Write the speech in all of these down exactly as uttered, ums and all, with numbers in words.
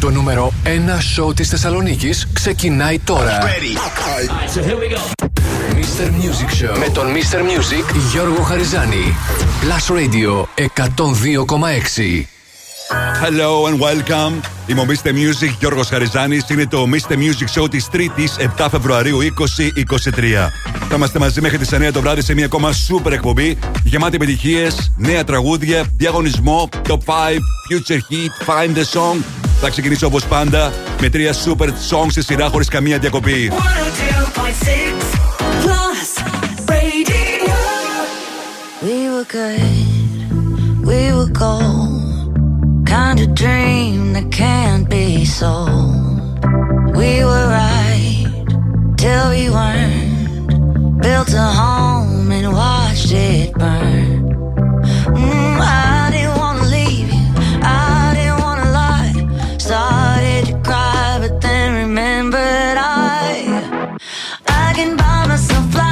Το νούμερο ένα show της Θεσσαλονίκης ξεκινάει τώρα. Right, so here we go. μίστερ Music Show με τον μίστερ Music Γιώργο Χαριζάνη. Plus Radio εκατόν δύο κόμμα έξι. Hello and welcome. Είμαι ο μίστερ Music Γιώργος Χαριζάνης. Είναι το μίστερ Music Show της τρίτης επτά Φεβρουαρίου είκοσι είκοσι τρία. Θα είμαστε μαζί μέχρι τις εννιά το βράδυ σε μια ακόμα super εκπομπή γεμάτη επιτυχίες, νέα τραγούδια, διαγωνισμό, Top πέντε, Future Hit, Find the Song. Θα ξεκινήσω όπως πάντα με τρία super songs στη σειρά χωρίς καμία διακοπή. Kind of dream that can't be sold. We were right till we weren't. Built a home and watched it burn. Mm, I didn't wanna leave you, I didn't wanna lie. Started to cry but then remembered I I can buy myself flowers.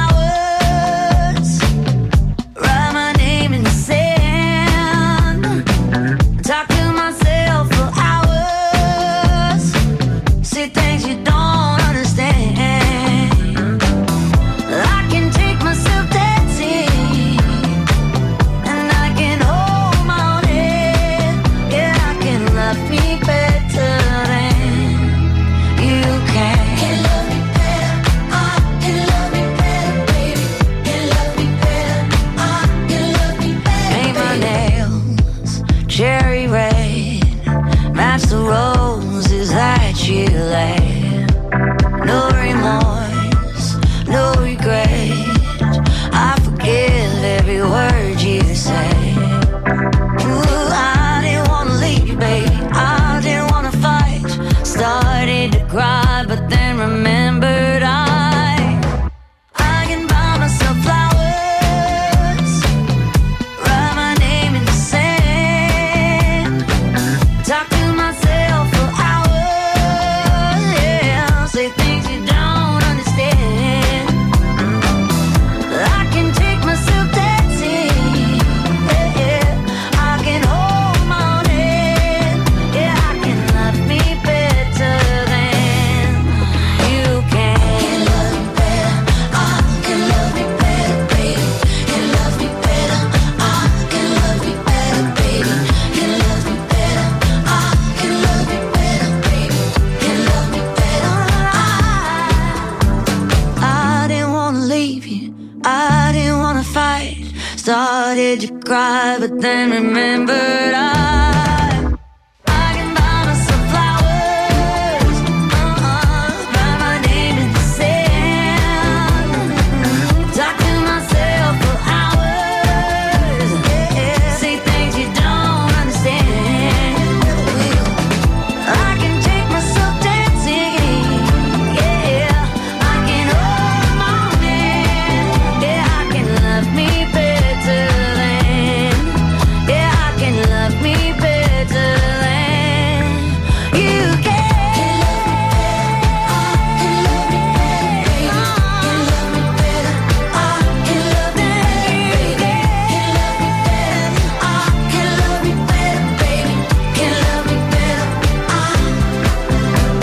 No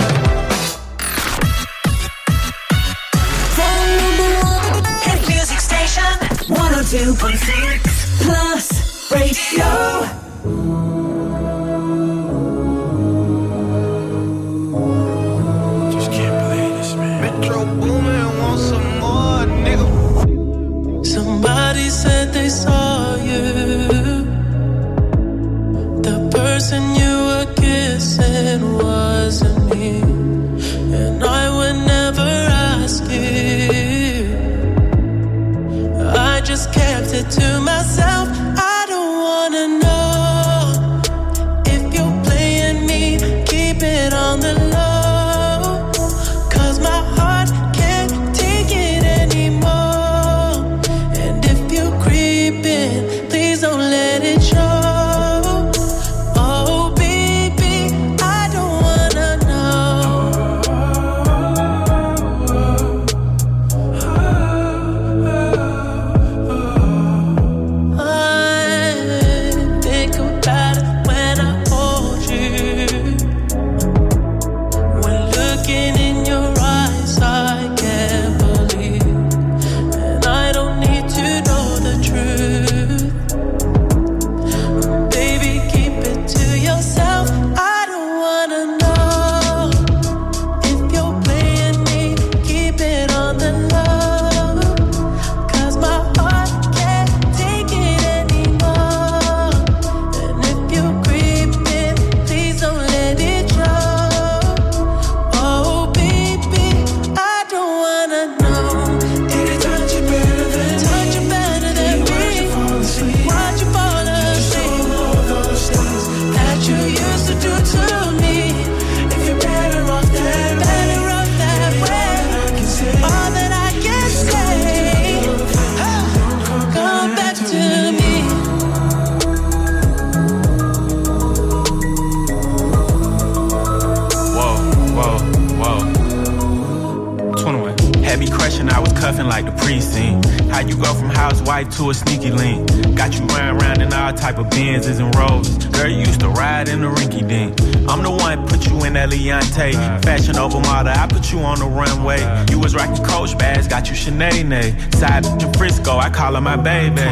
like the precinct. How you go from housewife to a sneaky link? Got you running around in all type of Benzes and Rolls. Girl, you used to ride in the rinky dink. I'm the one put you in that Leontay. Fashion over model, I put you on the runway. You was rocking Coach bags, got you Sinead. Side to Frisco, I call her my baby.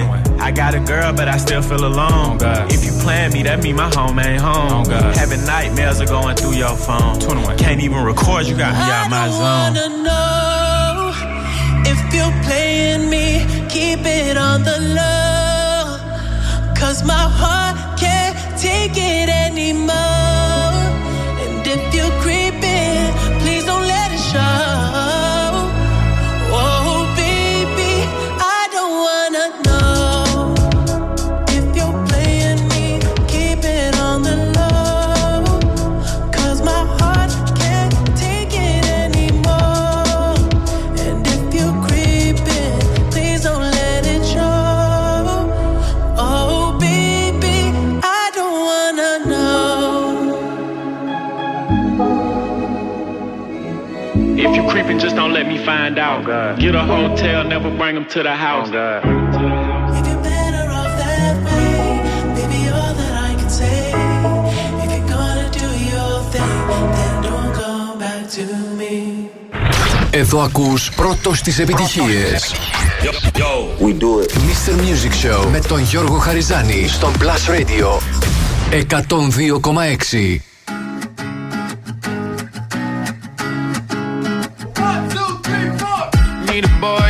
I got a girl, but I still feel alone. If you plan me, that mean my home ain't home. Having nightmares are going through your phone. Can't even record, you got me out my zone. I don't wanna know if you're playing me, keep it on the low, cause my heart can't take it anymore. And if you're creeping, please don't let it show. Just don't let me find out. Oh, get a hotel, never bring them to the house. Oh, εδώ ακούς πρώτος τις επιτυχίες. Yo, yo. We do it. μίστερ Music Show με τον Γιώργο Χαριζάνη στον Plus Radio εκατόν δύο κόμμα έξι. Boy,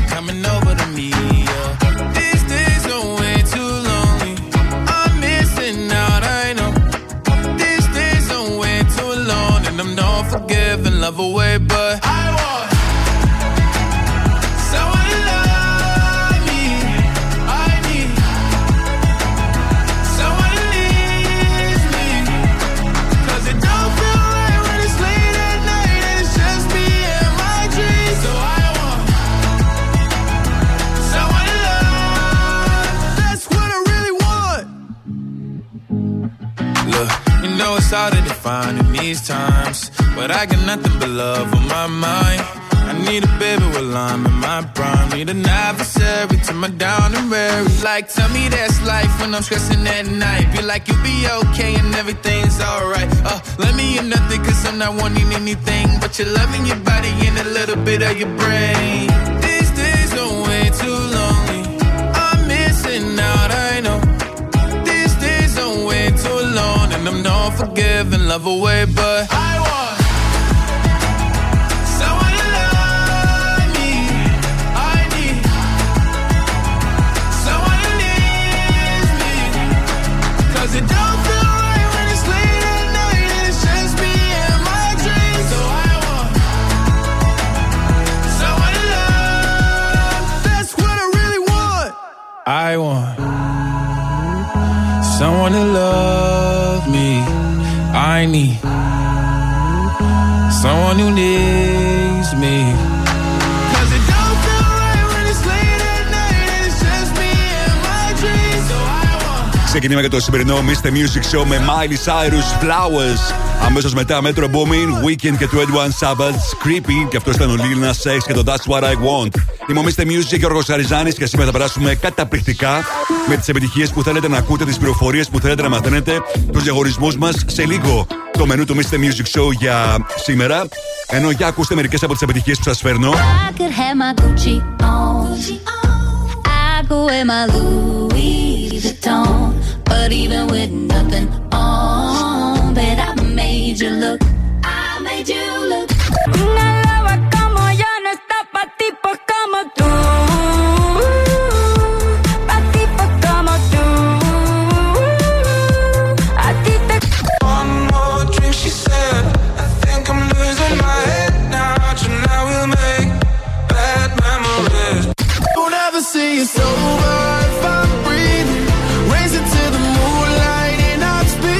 coming over to me. Yeah. These days are way too lonely. I'm missing out, I know. These days are way too long, and I'm not forgetting. And love away, but I want someone to love me. I need someone to leave me, cause it don't feel right when it's late at night and it's just me and my dreams. So I want someone to love. That's what I really want. Look, you know it's hard to define in these times, but I got nothing but love on my mind. I need a baby while I'm in my prime. Need an adversary to my down and weary. Like, tell me that's life when I'm stressing at night. Be like, you'll be okay and everything's alright. Uh, let me in nothing cause I'm not wanting anything. But you're loving your body and a little bit of your brain. These days are way too lonely. I'm missing out, I know. These days are way too long, and I'm not forgiving love away, but I want it don't feel right when it's late at night and it's just me and my dreams. So I want someone to love. That's what I really want. I want someone to love me. I need someone who needs me. Ξεκινήμα και το σημερινό μίστερ Music Show με Miley Cyrus, Flowers. Αμέσως μετά Metro Boomin, Weekend και είκοσι ένα Savage, Creepy. Και αυτός ήταν ο Lil Nas X και το That's What I Want. Είμαι ο μίστερ Music, Γιώργος Χαριζάνης, και σήμερα θα περάσουμε καταπληκτικά με τις επιτυχίες που θέλετε να ακούτε, τις πληροφορίες που θέλετε να μαθαίνετε, τους διαγωνισμούς μας σε λίγο. Το μενού του μίστερ Music Show για σήμερα. Ενώ για ακούστε μερικές από τις επιτυχίες που σας φέρνω. But even with nothing on, bet I made you look. I made you look. Una loba como yo no está pa' tipos como tú. Pa' tipos como tú. A ti te. One more drink, she said. I think I'm losing my head now. Tonight we'll make bad memories. We'll never see you sober. If I'm breathing. To the moonlight and I'll spend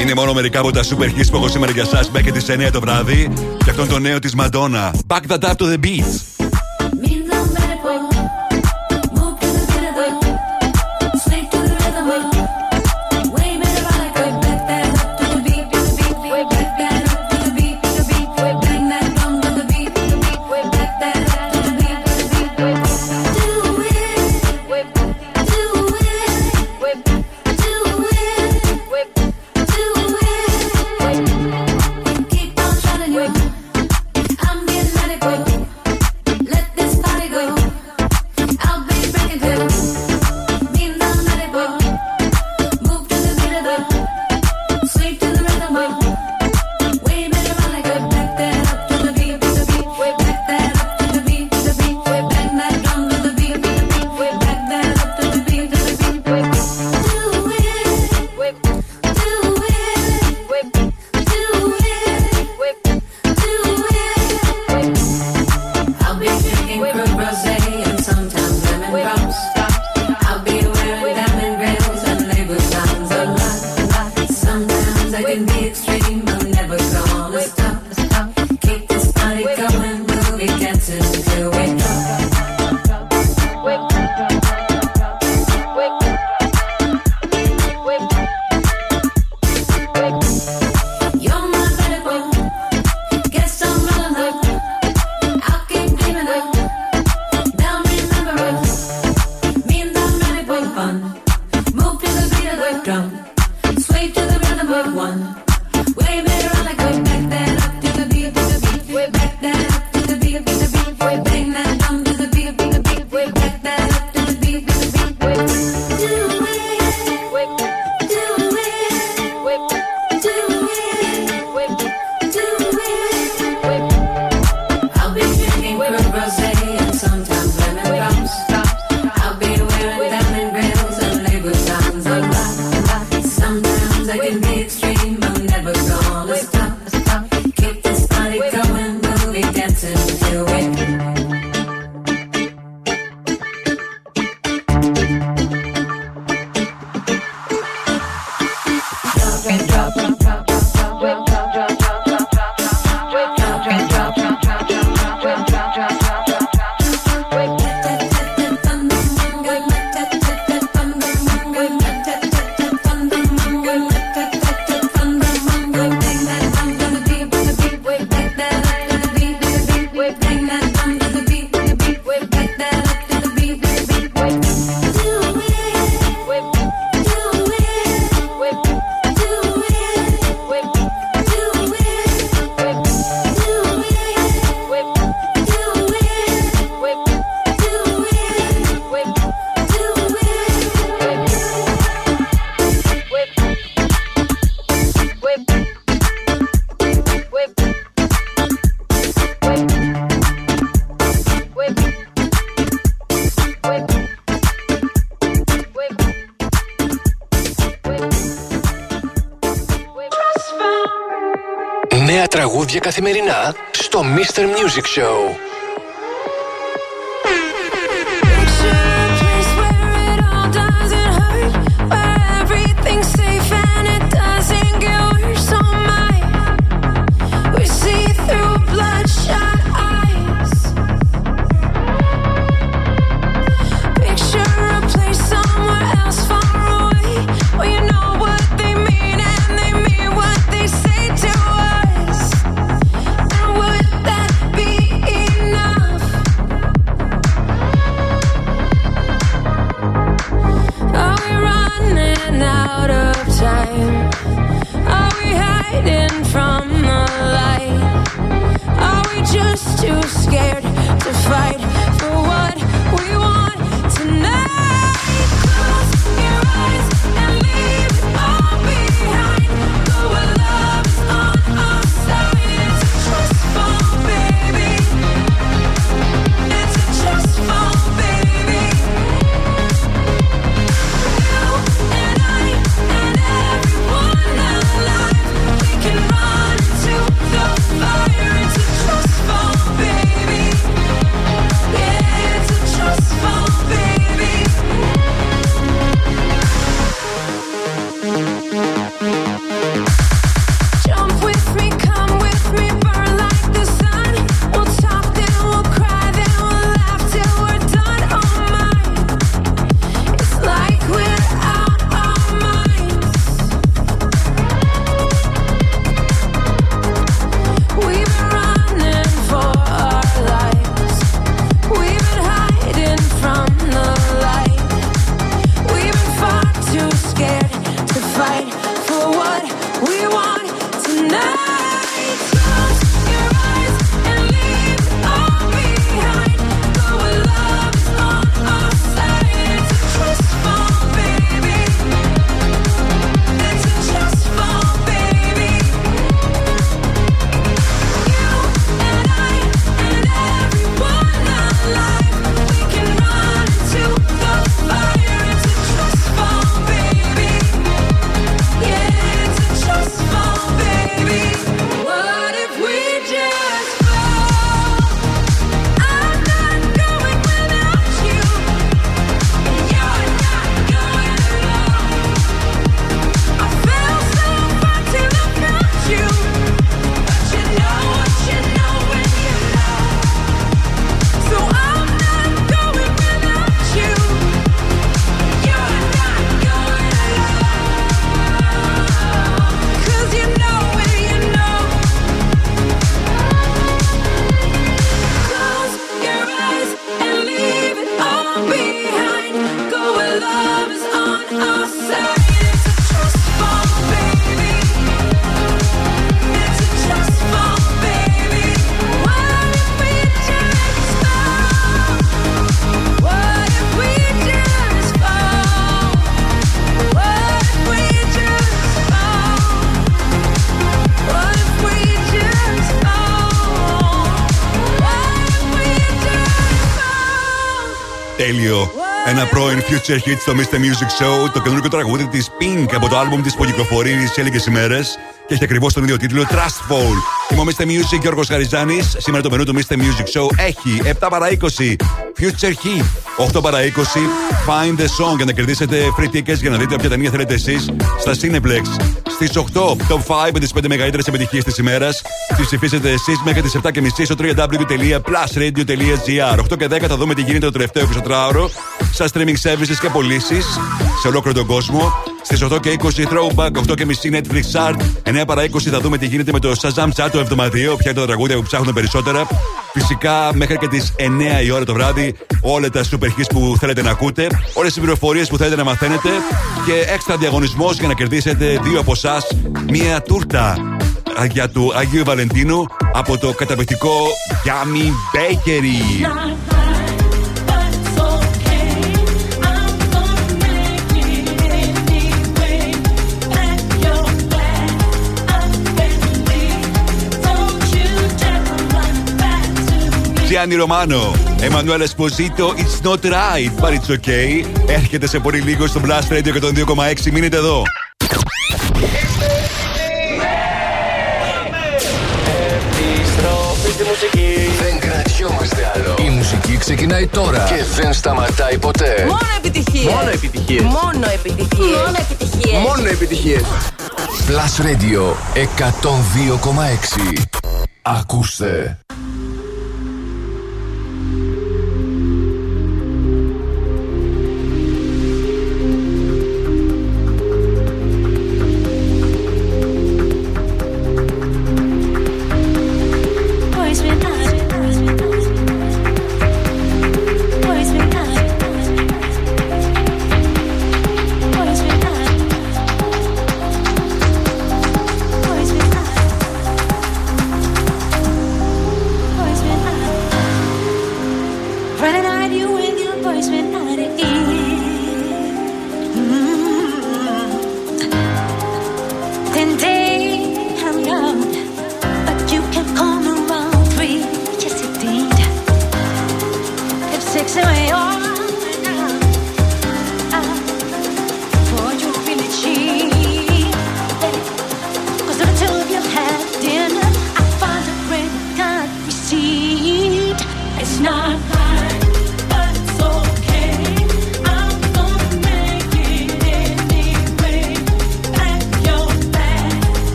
Είναι μόνο μερικά από τα super hits που έχω σήμερα για σας μέχρι τις εννιά το βράδυ. Και αυτό είναι το νέο της Madonna. Back that up to the beat. Καθημερινά στο Mister Music Show. In τέλειο. Ένα πρώην future hit στο μίστερ Music Show, το καινούργιο τραγούδι της Pink από το άλμπουμ της που κυκλοφορεί σε λίγες ημέρες και έχει ακριβώς τον ίδιο τίτλο, Trust Fall. Είμαι ο μίστερ Music Γιώργος Χαριζάνης. Σήμερα το μενού του μίστερ Music Show έχει επτά παρά είκοσι future hit, οκτώ παρά είκοσι Find the Song για να κερδίσετε free tickets για να δείτε ποια ταινία θέλετε εσείς στα Cineplex. Στις οκτώ Top πέντε με τις πέντε μεγαλύτερες επιτυχίες της ημέρας. Τις ψηφίσετε εσείς μέχρι τις επτά και μισή στο double-u double-u double-u τελεία plus radio τελεία gr. οκτώ και δέκα θα δούμε τι γίνεται το τελευταίο εικοσιτετράωρο στα streaming services και πωλήσεις σε ολόκληρο τον κόσμο. Στις οκτώ και είκοσι Throwback, οκτώ και μισή Netflix Art. εννιά παρά είκοσι θα δούμε τι γίνεται με το Shazam Chart, το εβδομαδιαίο. Ποια είναι τα τραγούδια που ψάχνουν περισσότερα. Φυσικά μέχρι και τις εννιά η ώρα το βράδυ όλα τα super hits που θέλετε να ακούτε, όλες οι πληροφορίες που θέλετε να μαθαίνετε και έξτρα διαγωνισμός για να κερδίσετε δύο από εσάς μία τούρτα για του Αγίου Βαλεντίνου από το καταπληκτικό Yummy Bakery. Gianni Romano, Emanuele Esposito, It's Not Right, but It's Okay. Έρχεται σε πολύ λίγο στο Blast Radio εκατόν δύο κόμμα έξι. Μείνετε εδώ. Επιστροφή στη μουσική. Δεν κρατιόμαστε άλλο. Η μουσική ξεκινάει τώρα και δεν σταματάει ποτέ. Μόνο επιτυχίες. Μόνο επιτυχίες. Μόνο επιτυχίες. Μόνο επιτυχίες. Μόνο επιτυχίες. Blast Radio εκατόν δύο κόμμα έξι. Ακούστε.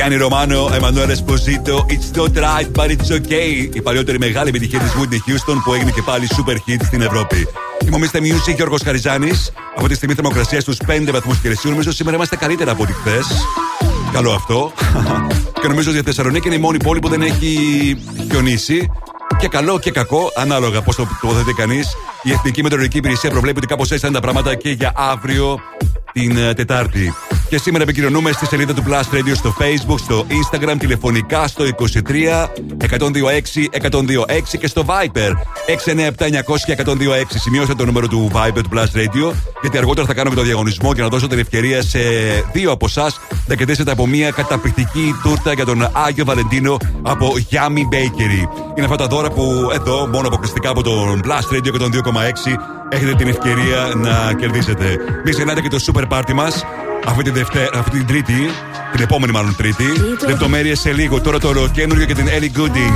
Γιάννη Ρωμάνο, Εμμανουέλ Εσποζίτο, It's Not Right, but It's Okay. Η παλιότερη μεγάλη επιτυχία της Whitney Houston που έγινε και πάλι super hit στην Ευρώπη. Θυμόμαστε Music, Γιώργος Χαριζάνης. Από τη στιγμή θερμοκρασίας στους πέντε βαθμούς Κελσίου, νομίζω σήμερα είμαστε καλύτερα από ό,τι χθες. Καλό αυτό. Και νομίζω ότι η Θεσσαλονίκη είναι η μόνη πόλη που δεν έχει χιονίσει. Και καλό και κακό, ανάλογα πώς το τοποθετεί κανείς. Η Εθνική Μετεωρολογική Υπηρεσία προβλέπει ότι κάπως έτσι θα είναι τα πράγματα και για αύριο την Τετάρτη. Και σήμερα επικοινωνούμε στη σελίδα του Plus Radio στο Facebook, στο Instagram, τηλεφωνικά στο είκοσι τρία εκατόν δύο έξι εκατόν δύο έξι και στο Viber έξι εννιά επτά εννιά μηδέν μηδέν εκατόν δύο έξι. Σημειώστε το νούμερο του Viber του Plus Radio, γιατί αργότερα θα κάνω και το διαγωνισμό και να δώσω την ευκαιρία σε δύο από εσάς να κερδίσετε από μια καταπληκτική τούρτα για τον Άγιο Βαλεντίνο από Yummy Bakery. Είναι αυτά τα δώρα που εδώ, μόνο αποκλειστικά από τον Plus Radio και τον δύο κόμμα έξι, έχετε την ευκαιρία να κερδίσετε. Μην ξεχνάτε και το Super Party μας. Αυτή την, δευτέ, αυτή την τρίτη, την επόμενη μάλλον τρίτη, λεπτομέρειες σε λίγο. Τώρα το ολοκένουργιο και την Ellie Goulding.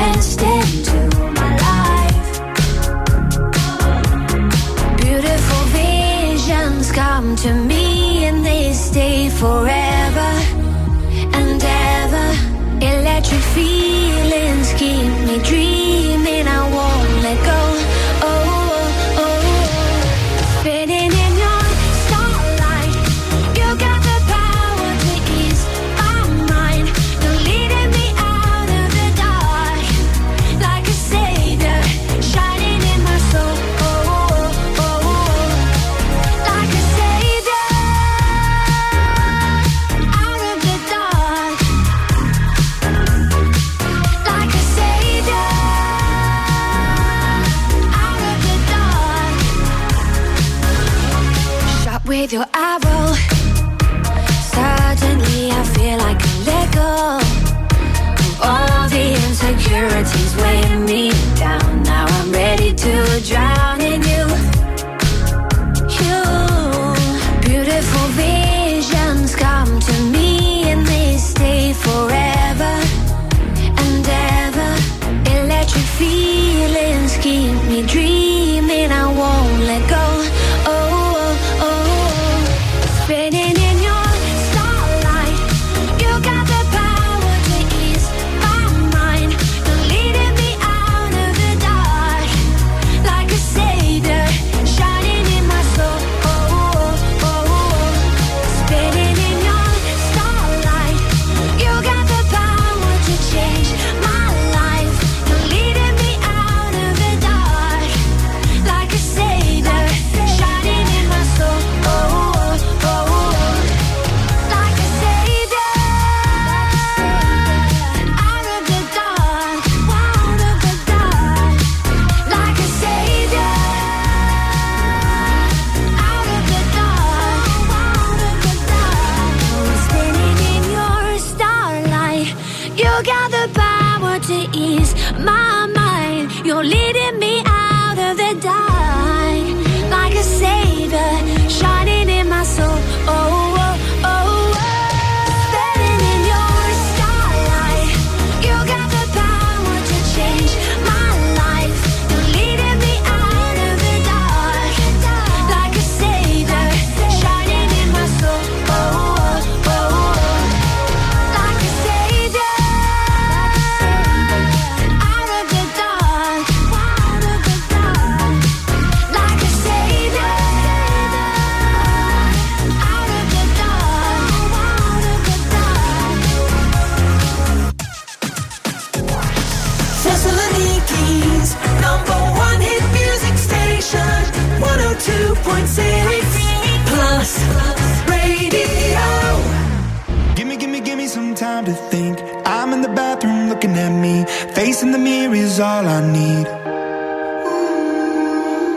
Danced into my life. Beautiful visions come to me and they stay forever and ever. Electric feelings keep me dreaming. I won't let go. Oh, oh, oh. Spinning in your starlight, you got the power to ease my mind. You're leading me out of the dark. Savior, shining in my soul, oh, oh, oh, oh. Like a savior, out of the dark. Like a savior, out of the dark. Shot with your arrow, suddenly I feel like I let go. All the insecurities weighing me down. Now I'm ready to drown in you. You. Beautiful visions come to me and they stay forever and ever. Electric feelings keep me dreaming. I won't let go. Oh, oh, oh. Spinning in your starlight. You got the power to ease. You're leading me out of the dark, like a savior, shining in my soul. Oh, oh, oh, oh. Spinning in your starlight, you got the power to change my life. You're leading me out of the dark, like a savior, shining in my soul. Oh, oh, oh, oh. Like a savior. Plus, Plus Radio. Gimme, gimme, gimme some time to think. I'm in the bathroom looking at me. Facing the mirror is all I need.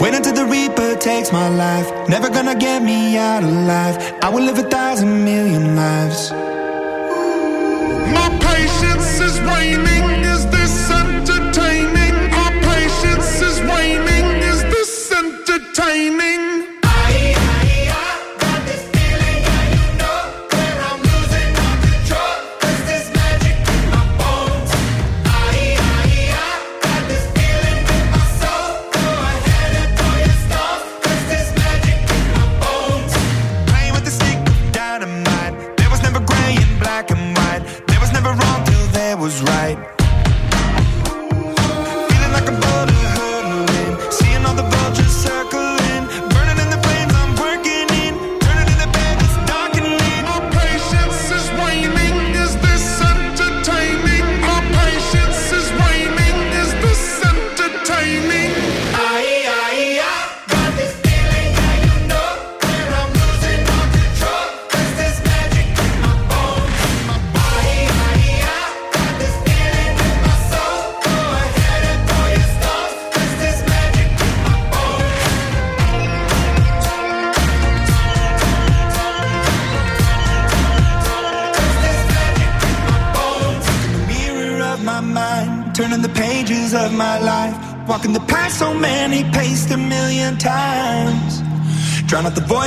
Wait until the Reaper takes my life. Never gonna get me out alive. I will live a thousand million lives. My patience is waning. Is this entertaining? Our patience is waning. Is this entertaining? Stop. of my life, walking the path so many paced a million times. Drown out the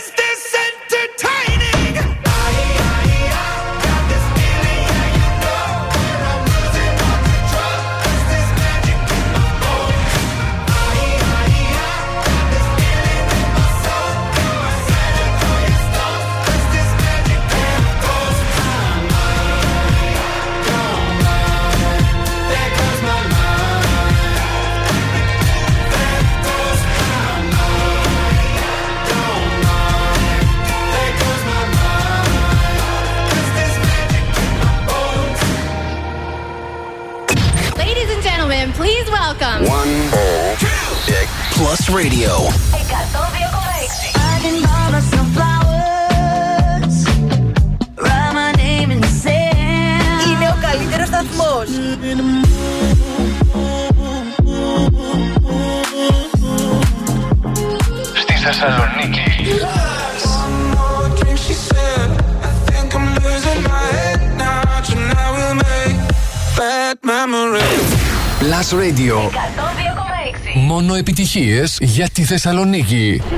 Is this entertaining? I, I, I got this feeling, yeah, you know, where I'm losing all control, 'cause there's magic in my bones. I, I, I got this feeling in my soul, throw my side and throw your stones, 'cause there's magic in my bones. I'm I don't mind, there goes my mind. There goes my mind, don't mind. There goes my mind, 'cause there's magic in my bones. Ladies and gentlemen, please welcome one oh six Plus Radio. I can buy myself flowers, write my name in the sand. Είναι ο καλύτερος σταθμός. Στη Θεσσαλονίκη. Plus Radio. Μόνο επιτυχίες για τη Θεσσαλονίκη. Diamonds,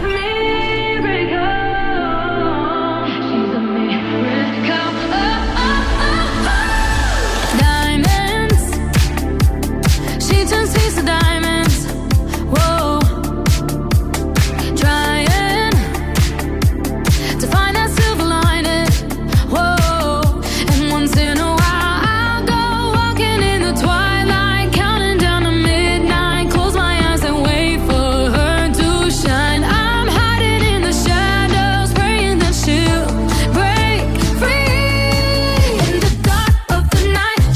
she turns these to diamonds. Whoa, trying to find that silver lining. Whoa, and once in a while I'll go walking in the twilight, counting down to midnight. Close my eyes and wait for her to shine. I'm hiding in the shadows, praying that she'll break free. In the dark of the night,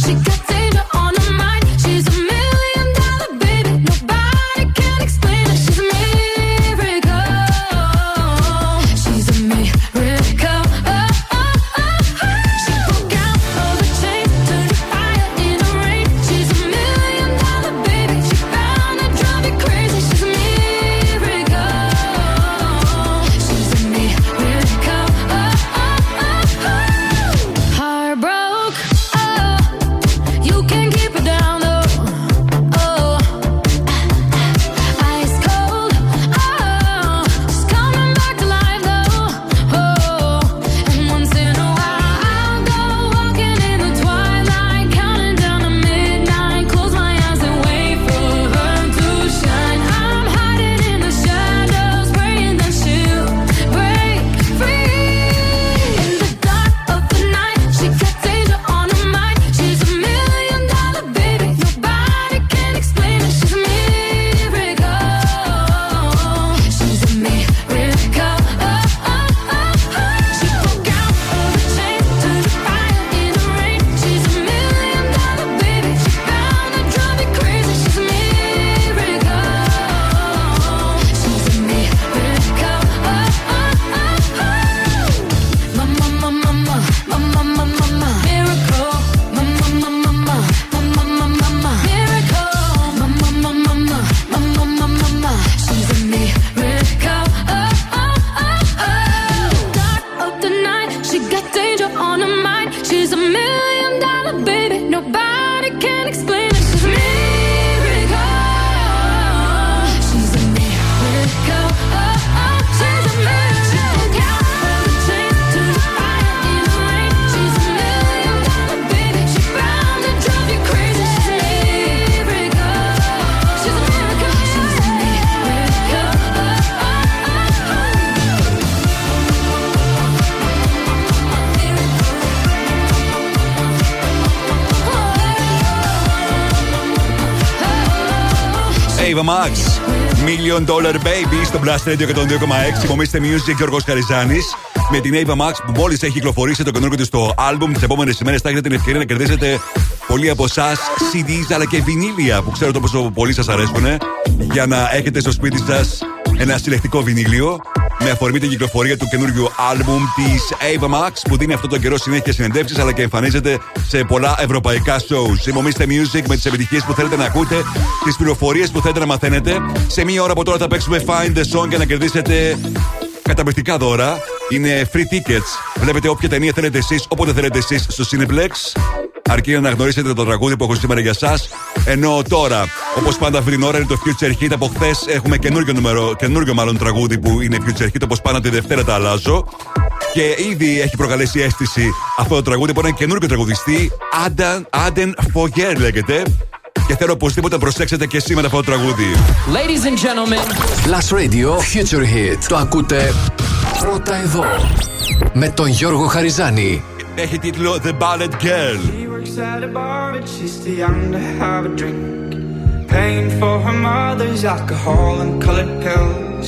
she got danger on her mind. She's a million dollar baby, nobody can explain it. She's a miracle. She's a miracle. Oh, oh, oh, oh. She broke out of the chains, turned to fire in the rain. She's a million dollar baby, she found to drive me crazy. She's a miracle. She's a miracle. Oh, oh, oh, oh. Heart broke. Oh, you can't keep it down though. Oh, ice cold. Oh, she's coming back to life though. Oh, and once in a while I'll go walking in the twilight, counting down to midnight. Close my eyes and wait for her to shine. I'm hiding in the shadows, praying that she'll break free. In the dark of the night, she got danger on her mind. She's a million dollar baby, nobody can explain it. She's a miracle. She's a miracle. Oh, oh, oh, oh. She broke out of the chains, turned to fire in the rain. She's a million dollar baby, she found to drive me crazy. She's a miracle. She's a miracle. Oh, oh, oh, oh. Mama, mama, mama, mama, mama, mama. Miracle. Mama, mama, mama, mama, mama, mama. Miracle. Mama, mama, mama, mama, mama, mama. She's a miracle. Oh, oh, oh, oh. Dark of the night, she got danger on her mind. She's a million dollar baby, nobody can explain it. She's a miracle. She's a miracle. Oh, oh, she's a miracle. She broke out of the chains, turned to fire in the rain. She's a million dollar baby, she found to drive you crazy. She's a miracle. She's a miracle. She's a miracle. Oh, oh, oh, oh. Ava Max, Million Dollar Baby στο Blast Radio εκατόν δύο κόμμα έξι. Υπομείστε Music, Γιώργος Χαριζάνης. Με την Ava Max που μόλις έχει κυκλοφορήσει το καινούργιο της στο album. Τις επόμενες ημέρες θα έχετε την ευκαιρία να κερδίσετε πολλοί από εσάς σι ντι αλλά και βινίλια που ξέρω πόσο πολλοί σας αρέσουνε. Για να έχετε στο σπίτι σας ένα συλλεκτικό βινίλιο. με αφορμή την κυκλοφορία του καινούργιου άλμπουμ της Ava Max, που δίνει αυτόν τον καιρό συνέχεια συνεντεύξεις αλλά και εμφανίζεται σε πολλά ευρωπαϊκά shows. Συμμομίστε music με τις επιτυχίες που θέλετε να ακούτε, τις πληροφορίες που θέλετε να μαθαίνετε. Σε μία ώρα από τώρα θα παίξουμε Find the Song για να κερδίσετε καταπληκτικά δώρα. Είναι free tickets. Βλέπετε όποια ταινία θέλετε εσείς, όποτε θέλετε εσείς στο Cineplex. Αρκεί να αναγνωρίσετε το τραγούδι που έχω σήμερα για εσάς. Ενώ τώρα, όπως πάντα αυτή την ώρα, είναι το Future Hit. Από χθες έχουμε καινούργιο νούμερο, καινούργιο μάλλον τραγούδι που είναι Future Hit. Όπως πάντα τη Δευτέρα τα αλλάζω. Και ήδη έχει προκαλέσει αίσθηση αυτό το τραγούδι. Μπορεί να είναι καινούργιο τραγουδιστή. Aden Foguer λέγεται. Και θέλω οπωσδήποτε να προσέξετε και σήμερα αυτό το τραγούδι. Ladies and gentlemen, Last Radio Future Hit. Το ακούτε πρώτα εδώ. Με τον Γιώργο Χαριζάνη. Έχει τίτλο The Ballet Girl. She works at a bar but she's too young to have a drink. Paying for her mother's alcohol and colored pills.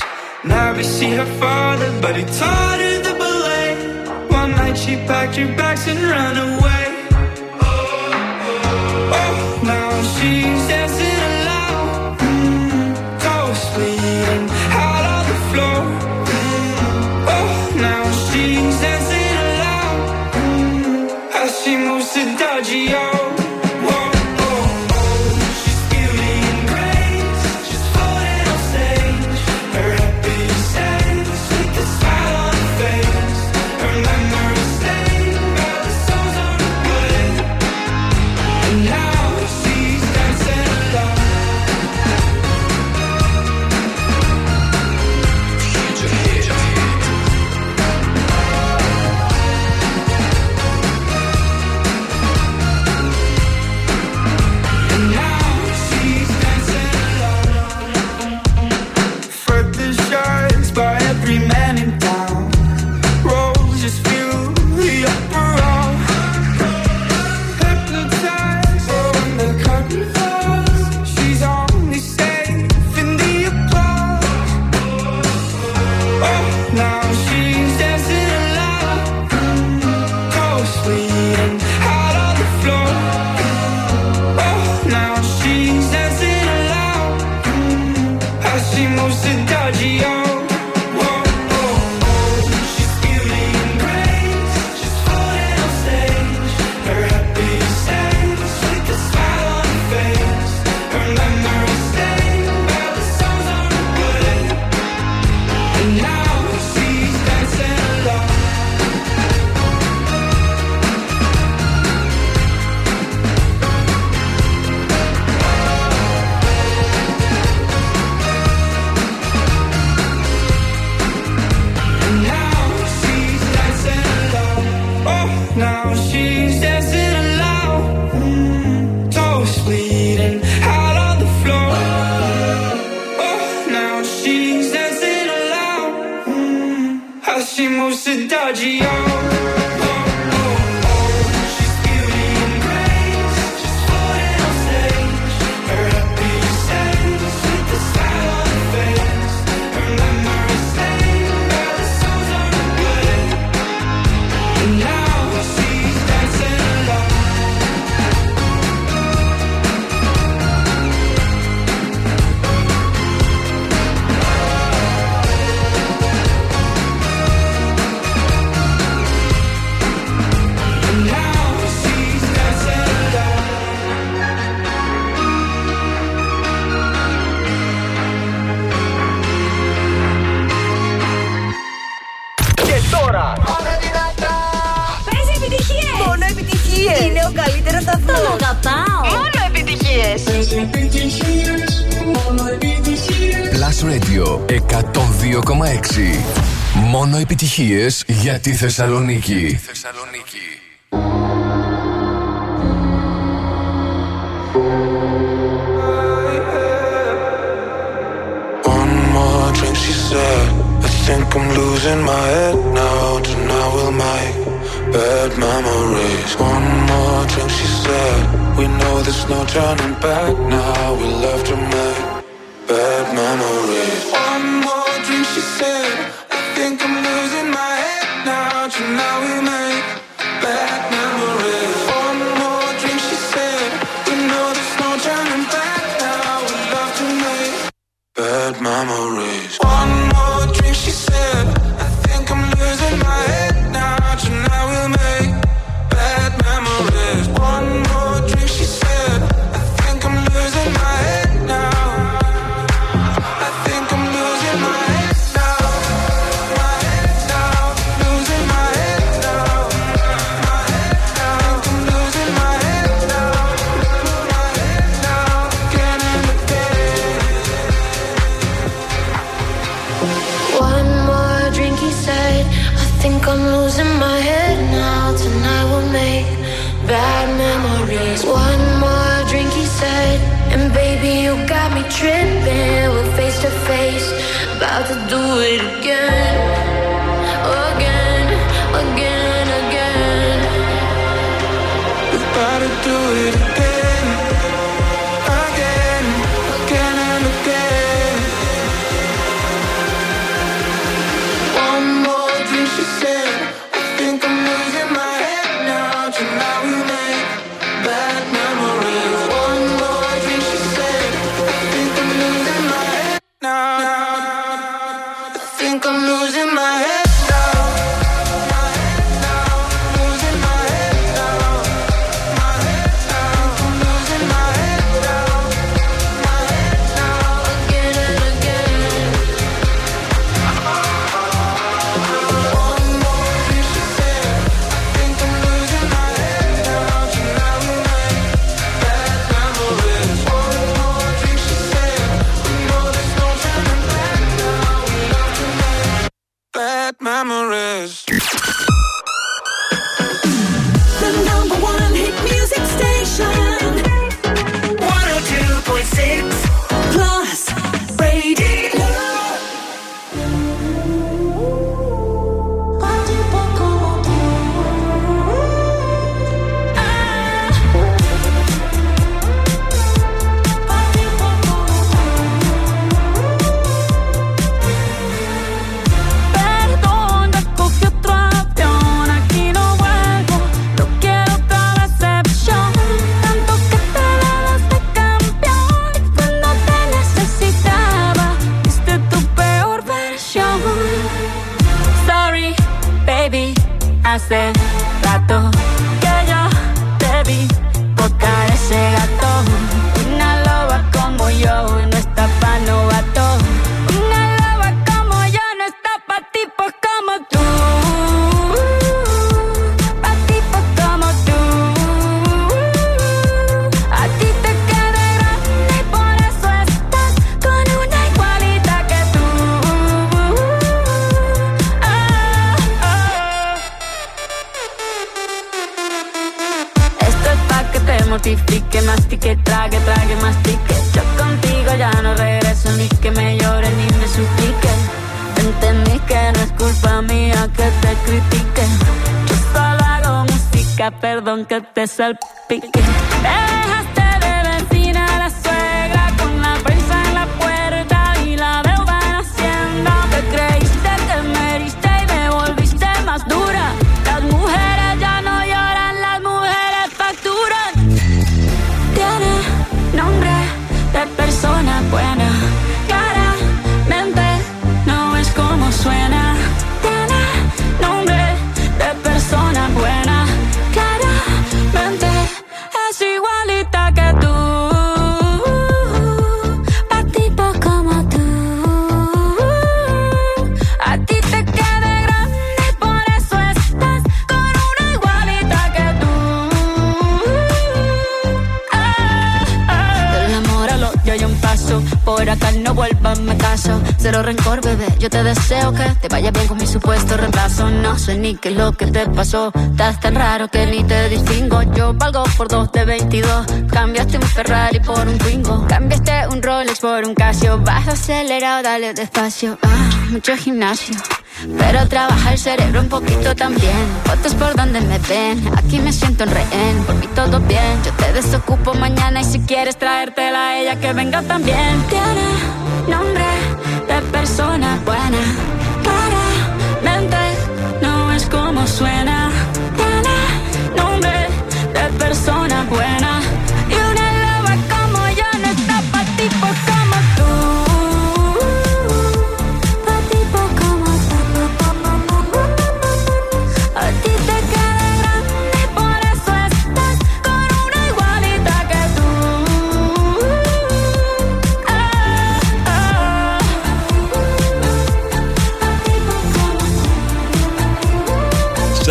Now we see her father but he taught her the ballet. One night she packed her bags and ran away. Oh, oh, oh. Now she's dancing alone, mm-hmm. Toes bleeding out on the floor, mm-hmm. Oh, now she's dancing. She moves to Diageo. Επιτυχίες για τη Θεσσαλονίκη. Memories. One more drink, she said. Ni qué es lo que te pasó, estás tan raro que ni te distingo. Yo valgo por dos de veintidós. Cambiaste un Ferrari por un Twingo, cambiaste un Rolex por un Casio. Vas acelerado, dale despacio. Ah, mucho gimnasio, pero trabaja el cerebro un poquito también. Fotos por donde me ven, aquí me siento en rehén. Por mí todo bien, yo te desocupo mañana. Y si quieres traértela a ella, que venga también. Tiene nombre de persona buena, como suena, tiene nombre de persona buena.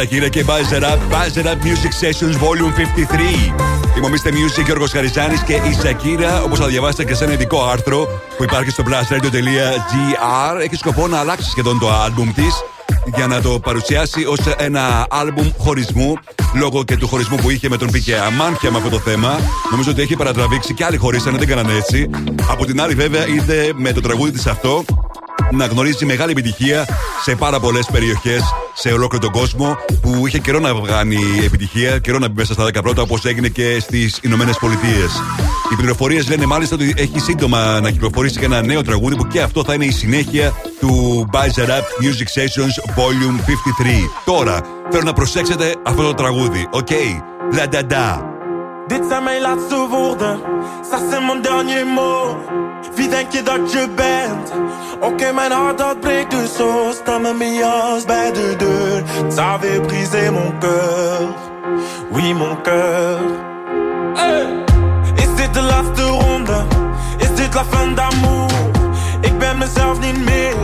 Shakira και Buzz It Up. Buzz It Up Music Sessions Volume πενήντα τρία. Θυμόμαστε Music, Γιώργος Χαριζάνης και η Shakira, όπως θα διαβάσετε και σε ένα ειδικό άρθρο που υπάρχει στο blast radio τελεία gr, έχει σκοπό να αλλάξει σχεδόν το άλμπουμ της για να το παρουσιάσει ως ένα άλμπουμ χωρισμού, λόγω και του χωρισμού που είχε με τον Πικέ. Αμάνθια με αυτό το θέμα. Νομίζω ότι έχει παρατραβήξει και άλλοι χωρίσανε, δεν κάνανε έτσι. Από την άλλη, βέβαια, είδε με το τραγούδι της αυτό να γνωρίζει μεγάλη επιτυχία σε πάρα πολλές περιοχές σε ολόκληρο τον κόσμο, που είχε καιρό να βγάλει επιτυχία, καιρό να μπει μέσα στα δέκα πρώτα, όπως έγινε και στις Ηνωμένες Πολιτείες. Οι πληροφορίες λένε μάλιστα ότι έχει σύντομα να κυκλοφορήσει και ένα νέο τραγούδι που και αυτό θα είναι η συνέχεια του Buzz It Up Music Sessions Volume πενήντα τρία. Τώρα θέλω να προσέξετε αυτό το τραγούδι. Οκ, okay. La Dada. Dites à main la sourde, ça c'est mon dernier mot. Vida que dat je bent. Ok, mijn hart dat breekt de sauce. Dans ma meilleure bij de deur. T'avais brisé mon cœur. Oui, mon cœur. Hey. Is dit de laatste ronde? Is dit la fin d'amour? Ik ben mezelf niet meer.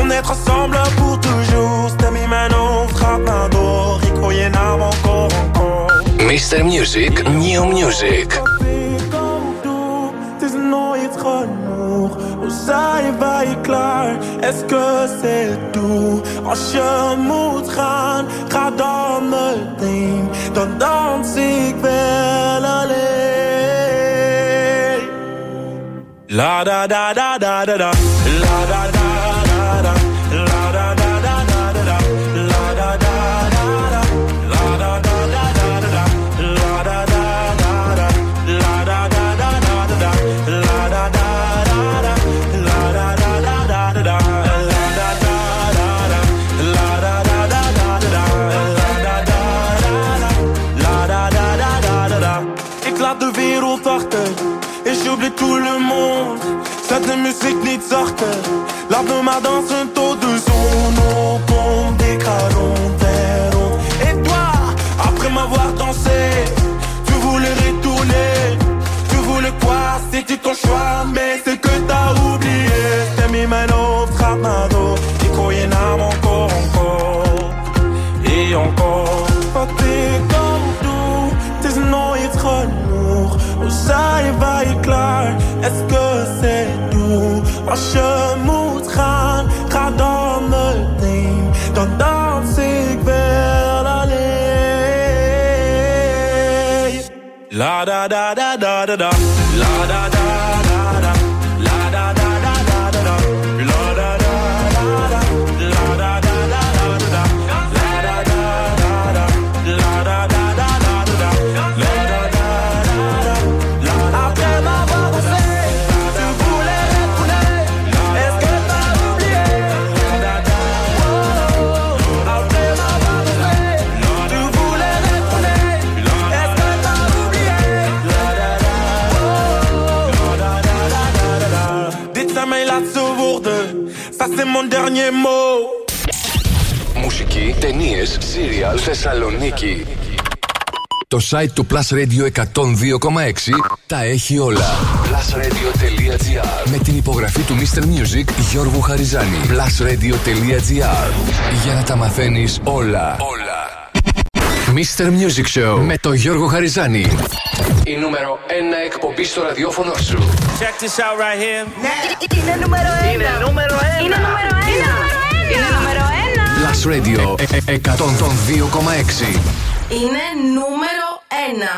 On est ensemble pour toujours. Stem in mijn hoofd gaat naar door. Ik hoor je naam encore, encore. mister Music, New Music. Genoeg. Hoe zijn wij klaar? Est-ce que c'est tout? Als je moet gaan, ga dan meteen. Dan dans ik wel alleen. La da da da da da da. La da da da da. La da da da da da da. La da da da da. La da da da da da da. La da da da da. La da da da da da da. J'oublie tout le monde, cette musique ni de sorte. La bloma dans un taux de zone, on tombe des carons. Et toi, après m'avoir dansé, tu voulais retourner. Tu voulais quoi, c'était ton choix, mais c'est que t'as oublié. T'es mis maintenant, frappe ma dos. Et qu'on y en a encore, encore. Et encore. T'es comme tout, tes noms et trônes. Hoe zijn wij klaar? Est-ce que c'est tout? Als je moet gaan, ga dan meteen. Dan dans ik wel alleen. La da da da da da da. La da da da da. La da da da da da da. La da da da da. La da da da da da. La da da da da. La da da. Μουσική, ταινίες, σύριαλ, Θεσσαλονίκη. Το site του Plus Radio εκατόν δύο κόμμα έξι τα έχει όλα. Plus radio τελεία gr. Με την υπογραφή του mister Music Γιώργου Χαριζάνη. Plus radio τελεία gr. Για να τα μαθαίνεις όλα. Όλα. mister Music Show με τον Γιώργο Χαριζάνη. Η νούμερο ένα εκπομπή στο ραδιόφωνο σου. Check this out right here. Είναι νούμερο ένα. Είναι νούμερο ένα. Είναι νούμερο ένα. Είναι νούμερο ένα. Blast Radio εκατόν δύο κόμμα έξι. Είναι νούμερο ένα.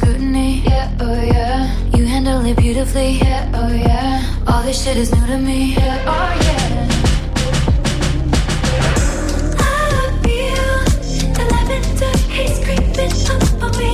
Scrutiny, yeah, oh yeah. You handle it beautifully, yeah, oh yeah. All this shit is new to me, yeah, oh yeah. I feel the lavender haze creeping up on me.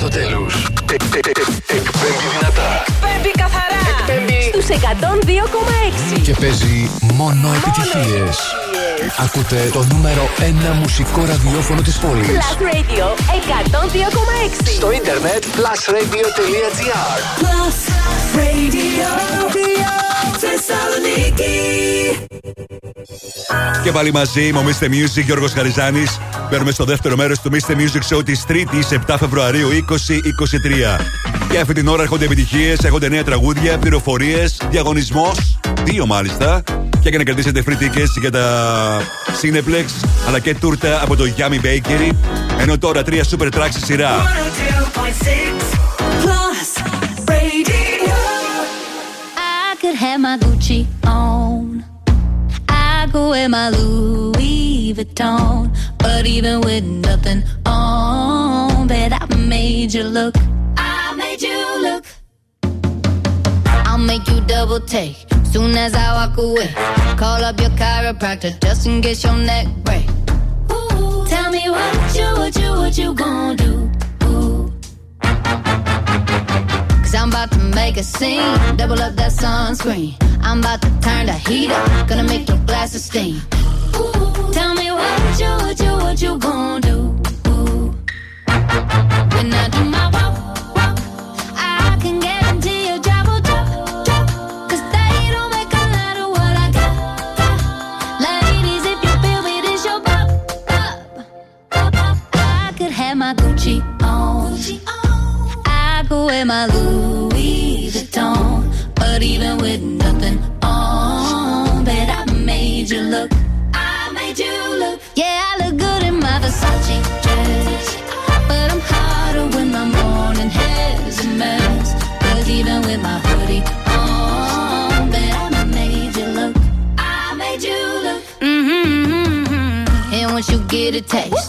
στο τέλος. Εκπέμπει δυνατά. Εκπέμπει καθαρά. Εκπέμπει στους εκατόν δύο κόμμα έξι. Και παίζει μόνο επιτυχίες. Ακούτε το νούμερο ένα μουσικό ραδιόφωνο της πόλης. Plus Radio εκατόν δύο κόμμα έξι. Στο ίντερνετ plus radio τελεία gr. Plus Radio Θεσσαλονίκη. Και πάλι μαζί με Mister Music, Γιώργος Χαριζάνης. Παίρνουμε στο δεύτερο μέρος του Mister Music Show της Τρίτης, επτά Φεβρουαρίου είκοσι είκοσι τρία. Και αυτή την ώρα έρχονται επιτυχίες, έχονται νέα τραγούδια, πληροφορίες, διαγωνισμός, δύο μάλιστα. Και για να κρατήσετε free tickets για τα Cineplex, αλλά και τούρτα από το Yummy Bakery. Ενώ τώρα τρία super tracks στη σειρά. But even with nothing on, bet I made you look. I made you look. I'll make you double take soon as I walk away. Call up your chiropractor just in case your neck break. Ooh, tell me what you, what you, what you gon' do? Ooh. Cause I'm about to make a scene, double up that sunscreen. I'm about to turn the heat up, gonna make your glasses steam. Ooh, tell me what you, what you, what you gon' do? Ooh. When I do my walk, walk, I can guarantee your job will drop, drop. Cause they don't make a lot of what I got, got. Ladies, if you feel me, this your pop, pop, pop. I could have my Gucci on, Gucci on. I could wear my Louis Vuitton. But even with nothing on, bet I made you look. You look, yeah, I look good in my Versace dress, but I'm hotter when my morning hair's a mess. Cause even with my hoodie on, bet I made you look. I made you look. Mm-hmm, mm-hmm. And once you get a taste,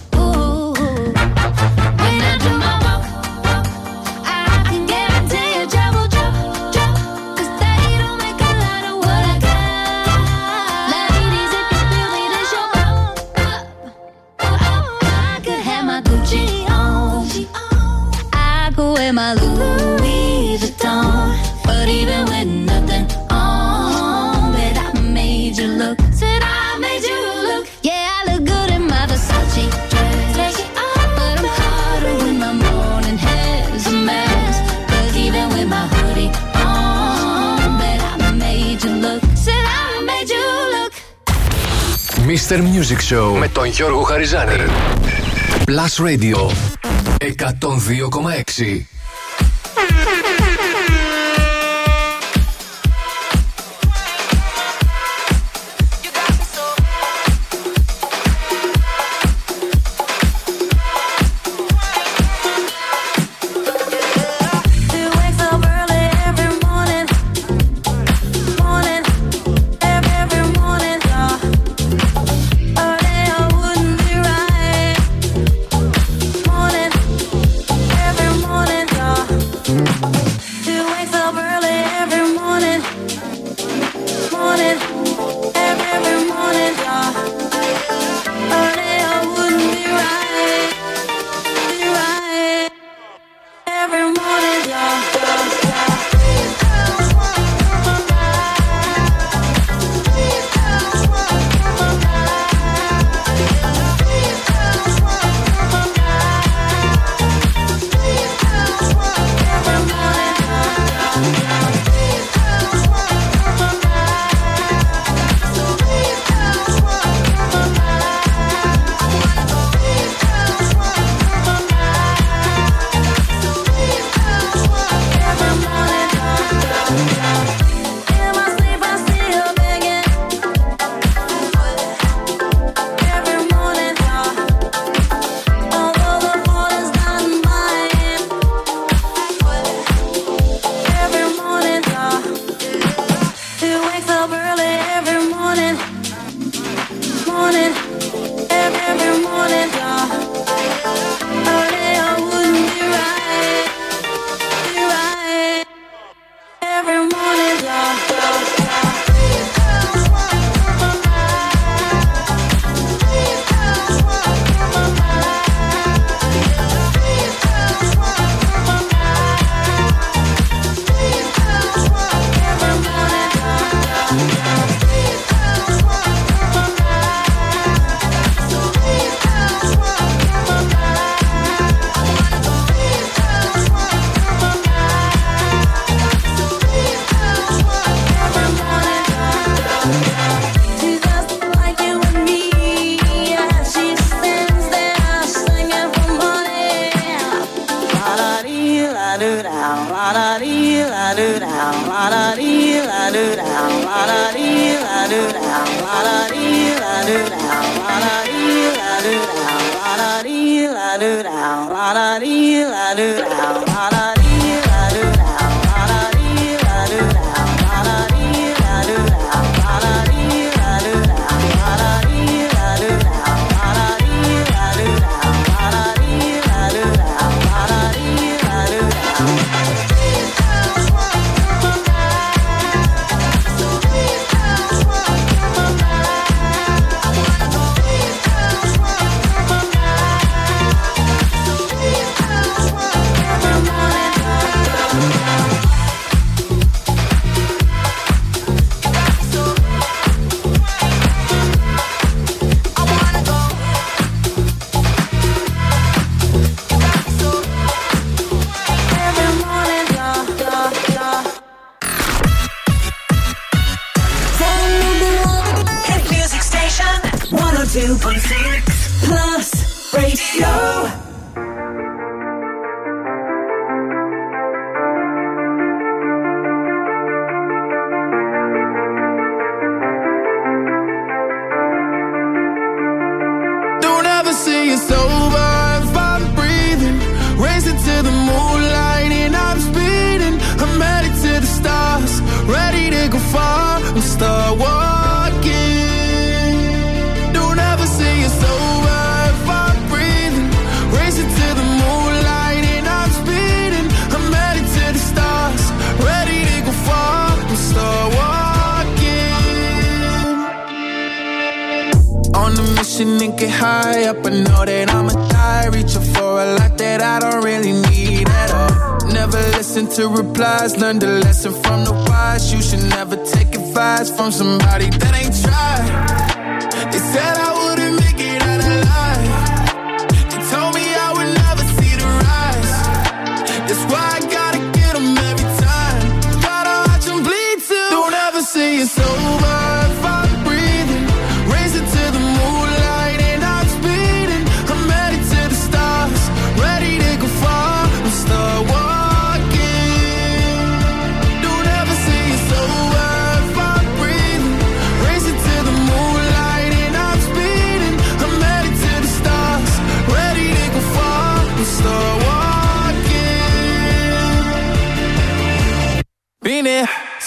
My Louis Vuitton, but even with nothing on, bet I made you look. Said I made you look. Yeah, I look good in my Versace dress, but I'm hotter when my morning hair's a mess. Cause even with my hoodie on, bet I made you look. Said I made you look. Mister Music Show με τον Γιώργο Χαριζάνη. Plus Radio εκατόν δύο κόμμα έξι. We'll be right back. la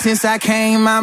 Since I came out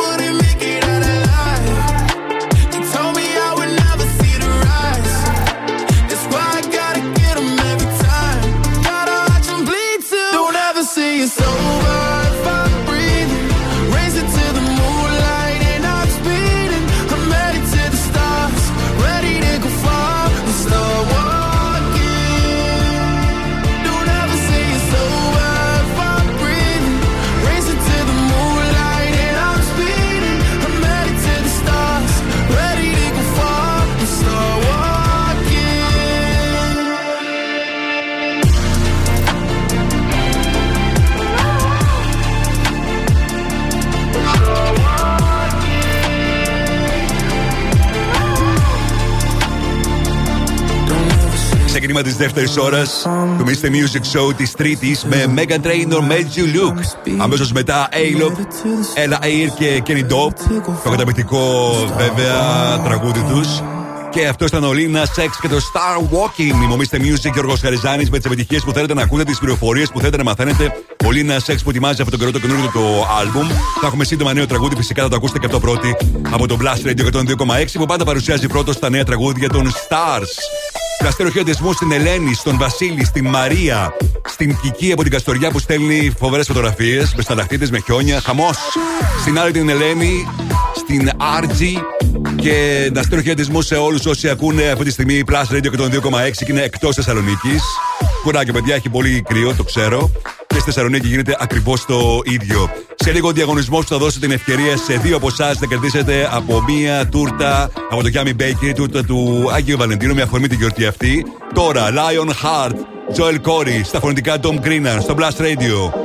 wouldn't make it out. It's over if I'm breathing, racing to the moonlight and I'm speeding. I'm headed to the stars, ready to go far and start walking. Don't ever say it's over if I'm breathing, racing to the moonlight and I'm speeding. I'm headed to the stars, ready to go far and start walking. Ξεκίνημα της δεύτερης ώρας του Mister Music Show της Τρίτης με Megan Trainor, Made You Look. Αμέσως μετά A-Lop, Ella Air και Kenny Dope. Το καταπληκτικό βέβαια τραγούδι τους. Και αυτό ήταν ο Λίνα Σεξ και το Star Walking. Είμαι ο Mister Music και ο Γιώργος Χαριζάνης με τις επιτυχίες που θέλετε να ακούτε, τις πληροφορίες που θέλετε να μαθαίνετε. Ο Λίνα Σεξ που ετοιμάζει αυτόν τον καιρό το καινούργιο του άλμπουμ. Θα έχουμε σύντομα νέο τραγούδι, φυσικά θα το ακούσετε και αυτό πρώτη από τον Blast Radio εκατόν δύο κόμμα έξι που πάντα παρουσιάζει πρώτος τα νέα τραγούδια των Stars. Καστοροχαιρετισμού στην Ελένη, στον Βασίλη, στην Μαρία, στην Κική από την Καστοριά που στέλνει φοβερές φωτογραφίες με σταλακτίτες, με χιόνια, χαμός. Στην άλλη την Ελένη, στην Άρτζη και καστοροχαιρετισμού σε όλους όσοι ακούνε αυτή τη στιγμή Plus Radio εκατόν δύο κόμμα έξι και είναι εκτός Θεσσαλονίκης. Κουράγιο, παιδιά, έχει πολύ κρύο, το ξέρω. Και στη Θεσσαλονίκη γίνεται ακριβώς το ίδιο. Σε λίγο ο διαγωνισμός θα δώσει την ευκαιρία σε δύο από εσάς να κερδίσετε από μία τούρτα από το Yummy Bakery, τούρτα του Άγιου Βαλεντίνου, με αφορμή την γιορτή αυτή. Τώρα, Lion Heart, Joel Corey, στα φωνητικά Tom Greener, στο Blast Radio.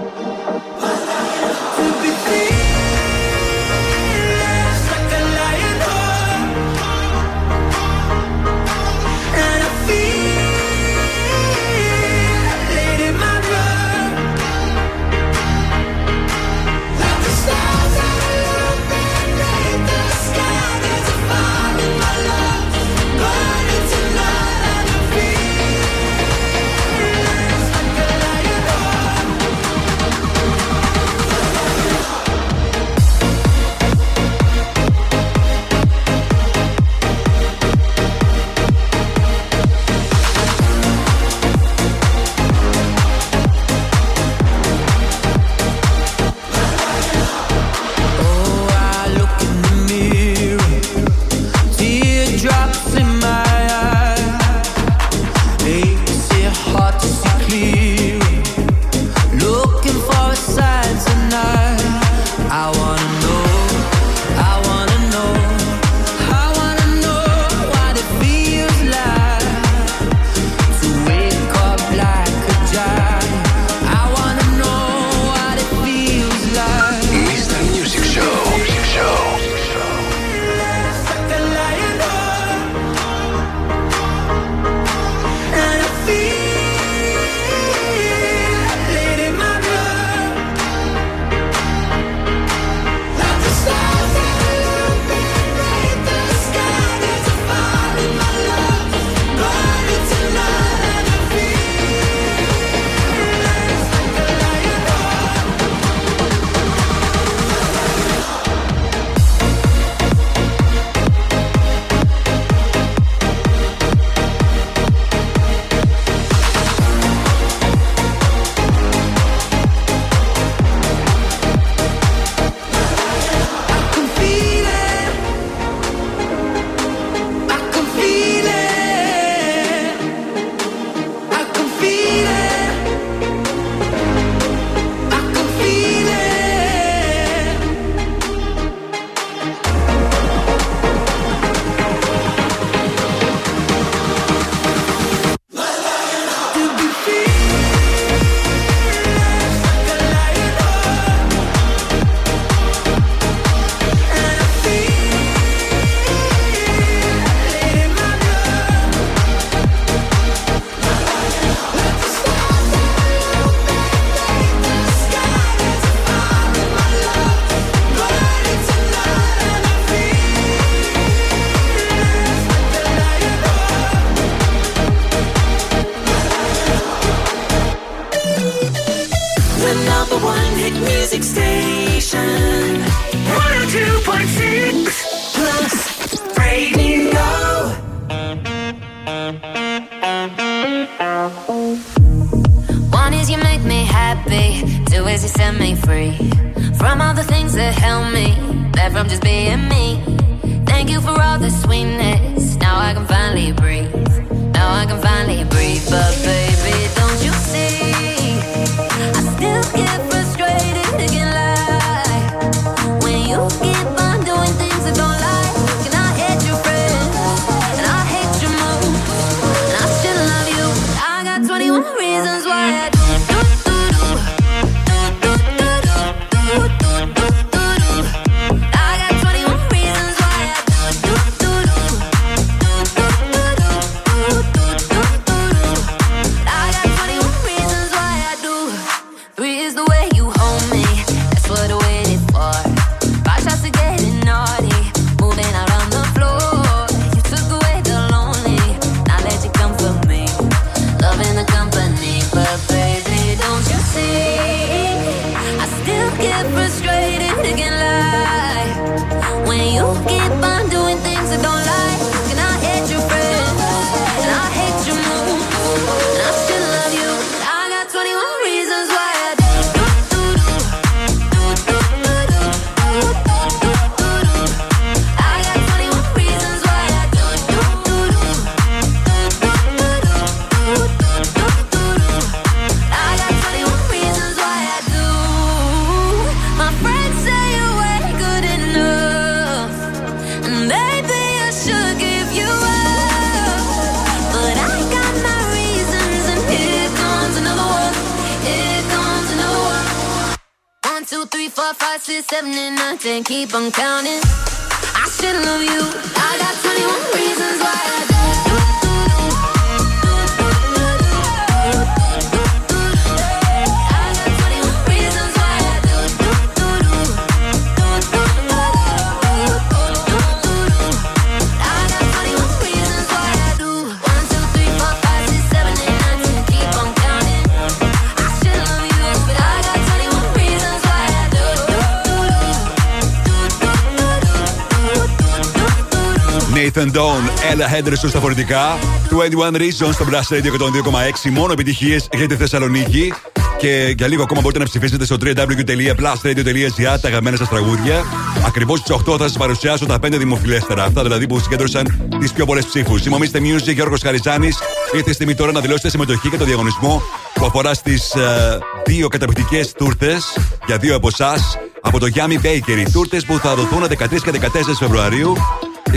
My friend. four, five, six, seven, and nine, ten. Keep on counting. I should love you. I got twenty-one reasons why I do. Nathan Dawn, Ella Henderson στα φορητικά, είκοσι ένα Reasons στο Blast Radio εκατόν δύο κόμμα έξι. Μόνο επιτυχίες για τη Θεσσαλονίκη. Και για λίγο ακόμα μπορείτε να ψηφίσετε στο double-u double-u double-u τελεία blast radio τελεία gr τα αγαπημένα σας τραγούδια. Ακριβώς στις οκτώ θα σας παρουσιάσω τα πέντε δημοφιλέστερα. Αυτά δηλαδή που συγκέντρωσαν τις πιο πολλές ψήφους. Συμμονήστε Music, Γιώργος Χαριζάνης. Ήρθε η στιγμή τώρα να δηλώσετε συμμετοχή για το διαγωνισμό που αφορά στις ε, δύο καταπληκτικές τούρτες για δύο από εσάς από το Yummy Bakery. Τούρτες που θα δοθούν δεκατρείς και δεκατέσσερις Φεβρουαρίου.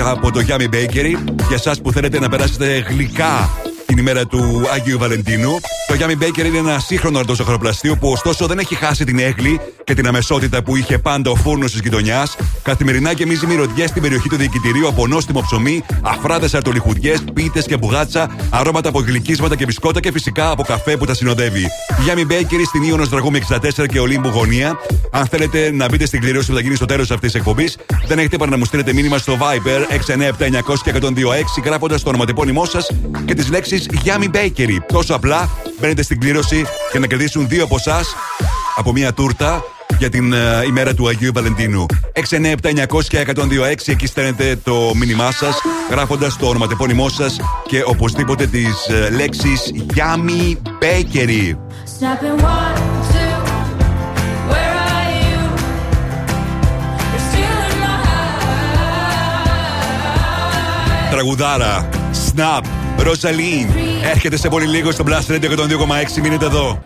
Από το Yummy Bakery, για εσάς που θέλετε να περάσετε γλυκά την ημέρα του Άγιου Βαλεντίνου. Το Yummy Bakery είναι ένα σύγχρονο αρτοσαχαροπλαστείο που ωστόσο δεν έχει χάσει την έγκλη και την αμεσότητα που είχε πάντα ο φούρνος της γειτονιάς. Καθημερινά γεμίζει μυρωδιές στην περιοχή του Διοικητηρίου από νόστιμο ψωμί, αφράδες αρτολιχουδιές, πίτες και μπουγάτσα, αρώματα από γλυκίσματα και μπισκότα και φυσικά από καφέ που τα συνοδεύει. Yummy Bakery στην Ίωνος Δραγούμη εξήντα τέσσερα και Ολύμπου γωνία. Αν θέλετε να μπείτε στην κληρήρωση που θα γίνει στο τέλος αυτής της εκπομπής, δεν έχετε παρά να μου στείλετε μήνυμα στο Viber έξι εννιά επτά εννιά μηδέν μηδέν ένα μηδέν δύο έξι γράφοντας το ονοματεπώνυμό σας και τις λέξεις Yummy Bakery. Τόσο απλά μπαίνετε στην κλήρωση για να κερδίσουν δύο από εσάς από μια τούρτα για την uh, ημέρα του Αγίου Βαλεντίνου. έξι εννιά επτά εννιά μηδέν μηδέν ένα μηδέν δύο έξι, εκεί στέλνετε το μήνυμά σας γράφοντας το ονοματεπώνυμό σας και οπωσδήποτε τις uh, λέξεις Yummy Bakery. Τραγουδάρα, Snap, Ροζαλίν. Έρχεται σε πολύ λίγο στο Blast Radio εκατόν δύο κόμμα έξι. Μείνετε εδώ.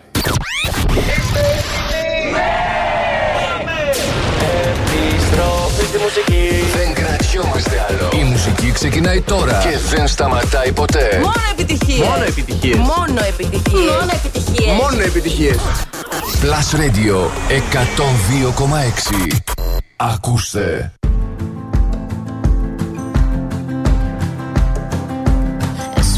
Επιστροφή στη μουσική. Δεν κρατιόμαστε άλλο. Η μουσική ξεκινάει τώρα και δεν σταματάει ποτέ. Μόνο επιτυχίες. Μόνο επιτυχίες. Μόνο επιτυχίες. Μόνο επιτυχίες. Μόνο επιτυχίες. Blast Radio εκατόν δύο κόμμα έξι. Ακούστε.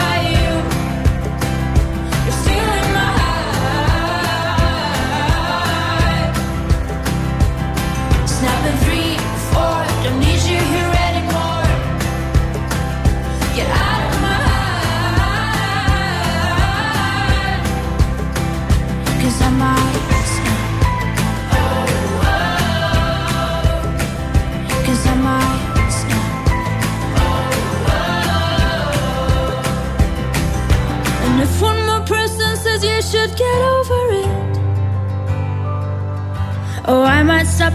are you? You should get over it. Oh, I might stop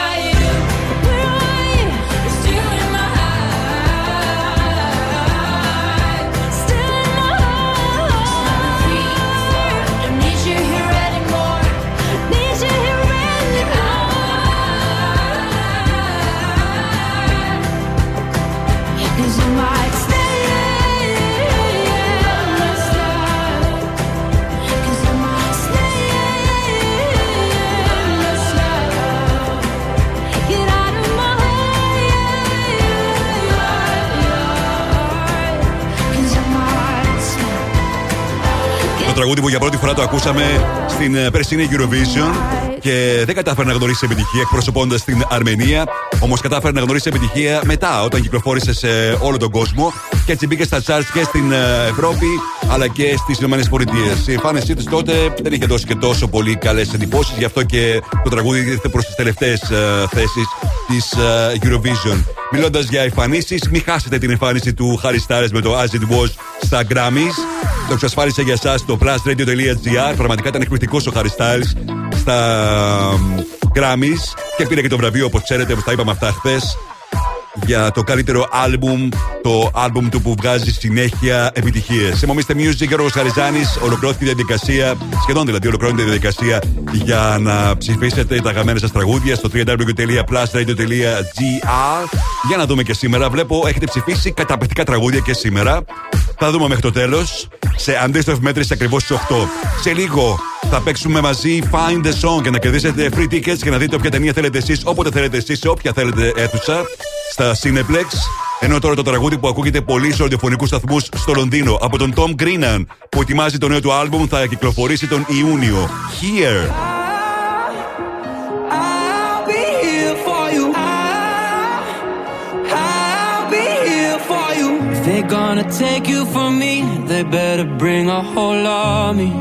are you? Need τραγούδι που για πρώτη φορά το ακούσαμε στην περσινή Eurovision και δεν κατάφερε να γνωρίσει επιτυχία εκπροσωπώντας την Αρμενία. Όμως κατάφερε να γνωρίσει επιτυχία μετά, όταν κυκλοφόρησε σε όλο τον κόσμο και έτσι μπήκε στα charts και στην Ευρώπη αλλά και στις Ηνωμένες Πολιτείες. Η εμφάνισή της τότε δεν είχε δώσει και τόσο πολύ καλές εντυπώσεις, γι' αυτό και το τραγούδι ήρθε προς τις τελευταίες θέσεις της Eurovision. Μιλώντας για εμφανίσεις, μην χάσετε την εμφάνιση του Harry Styles με το As It Was στα Grammys. Το εξασφάλισε για εσάς το plus radio dot gr. Πραγματικά ήταν εκπληκτικός ο Harry Styles στα Grammys και πήρε και το βραβείο, όπως ξέρετε, όπως τα είπαμε αυτά χθες, για το καλύτερο άλμπουμ, το άλμπουμ του που βγάζει συνέχεια επιτυχίες. Σε Μομίστε Music, Γιώργος Χαριζάνης, ολοκληρώθηκε η διαδικασία, σχεδόν δηλαδή ολοκληρώνεται η διαδικασία για να ψηφίσετε τα αγαπημένα σας τραγούδια στο double-u double-u double-u dot plus radio dot gr. Για να δούμε και σήμερα. Βλέπω έχετε ψηφίσει καταπληκτικά τραγούδια και σήμερα. Θα δούμε μέχρι το τέλος. Σε αντίστροφη μέτρηση ακριβώς στις οκτώ. Σε λίγο θα παίξουμε μαζί Find the Song για να κερδίσετε free tickets και να δείτε όποια ταινία θέλετε εσείς, όποτε θέλετε εσείς, σε όποια θέλετε αίθουσα, στα Cineplex. Ενώ τώρα το τραγούδι που ακούγεται πολύ σε ραδιοφωνικούς σταθμούς στο Λονδίνο από τον Tom Greenan που ετοιμάζει το νέο του άλμπουμ θα κυκλοφορήσει τον Ιούνιο. Here. They're gonna take you from me. They better bring a whole army.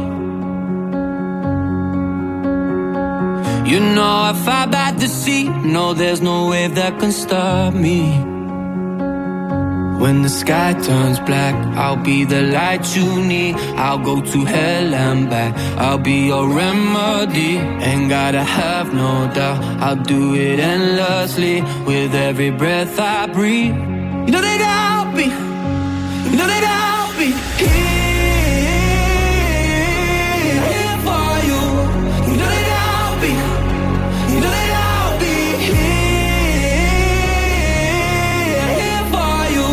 You know if I bat the sea, no, there's no wave that can stop me. When the sky turns black, I'll be the light you need. I'll go to hell and back. I'll be your remedy. Ain't gotta have no doubt. I'll do it endlessly with every breath I breathe. You know they got me. No, they don't be here, here for you. No, they don't be. No, they don't be here, here for you.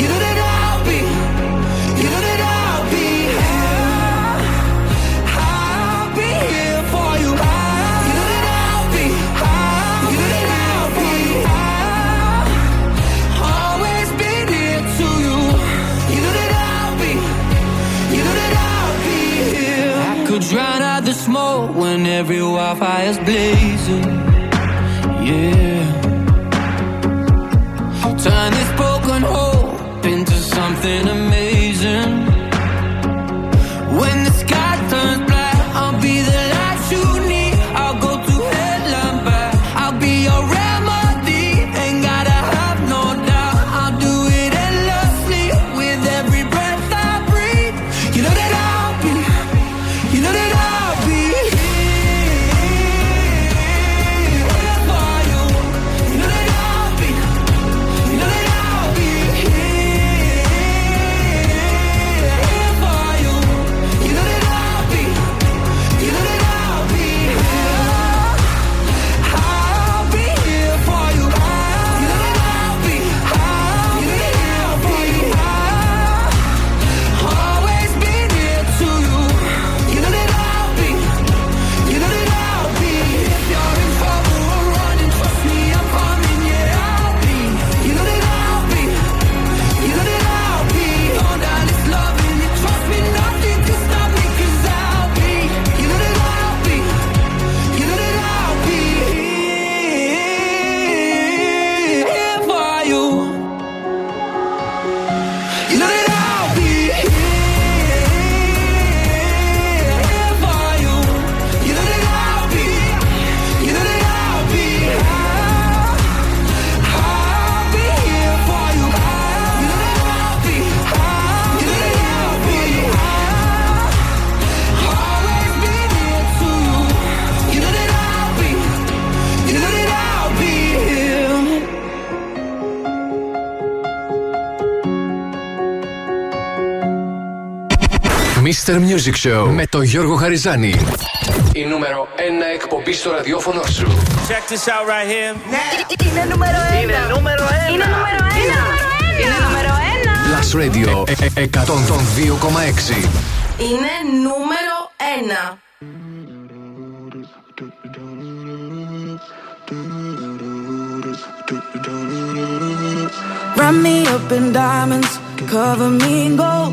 You know they don't be. You know they don't be here. I'll be here for you. You know they don't be. You know they don't be. I'll always be near to you. Could drown out the smoke when every wildfire's blazing. Yeah. Turn this broken hope into something amazing. When the sky turns black, I'll be the light you need. I'll go to hell and back. I'll be your remedy. Ain't gotta have no doubt. I'll do it endlessly with every breath I breathe. You know that I'll be. You know that I'll be here for you. You know that I'll be. You know that I'll be here for you. You know that I'll be. You know that I'll be here. I'll be here for you. You know that I'll be. You know that I'll be here. Always be near to you. You know that I'll be, you know that I'll be. If you're in trouble or running, trust me, I'm coming. Yeah, I'll be. You know that I'll be, you know that I'll be. All that is loving you, trust me, nothing can stop me 'cause I'll be. You know that I'll be, you know that I'll be here for you. You know that I'll be here, here for you. You know that I'll be, you know that I'll be here. I'll be here for you. You know that I'll be, you know that I'll be here. Always be near to you. You know that I'll be, you know that I'll be here. Mister Music Show με τον Γιώργο Χαριζάνη. Η νούμερο ένα εκπομπή στο ραδιόφωνο σου. Check this out right here. Είναι νούμερο ένα. Είναι νούμερο ένα. Είναι νούμερο ένα. Είναι νούμερο ένα. Last Radio εκατόν δύο κόμμα έξι. Είναι νούμερο ένα. Wrap me up in diamonds, cover me in gold,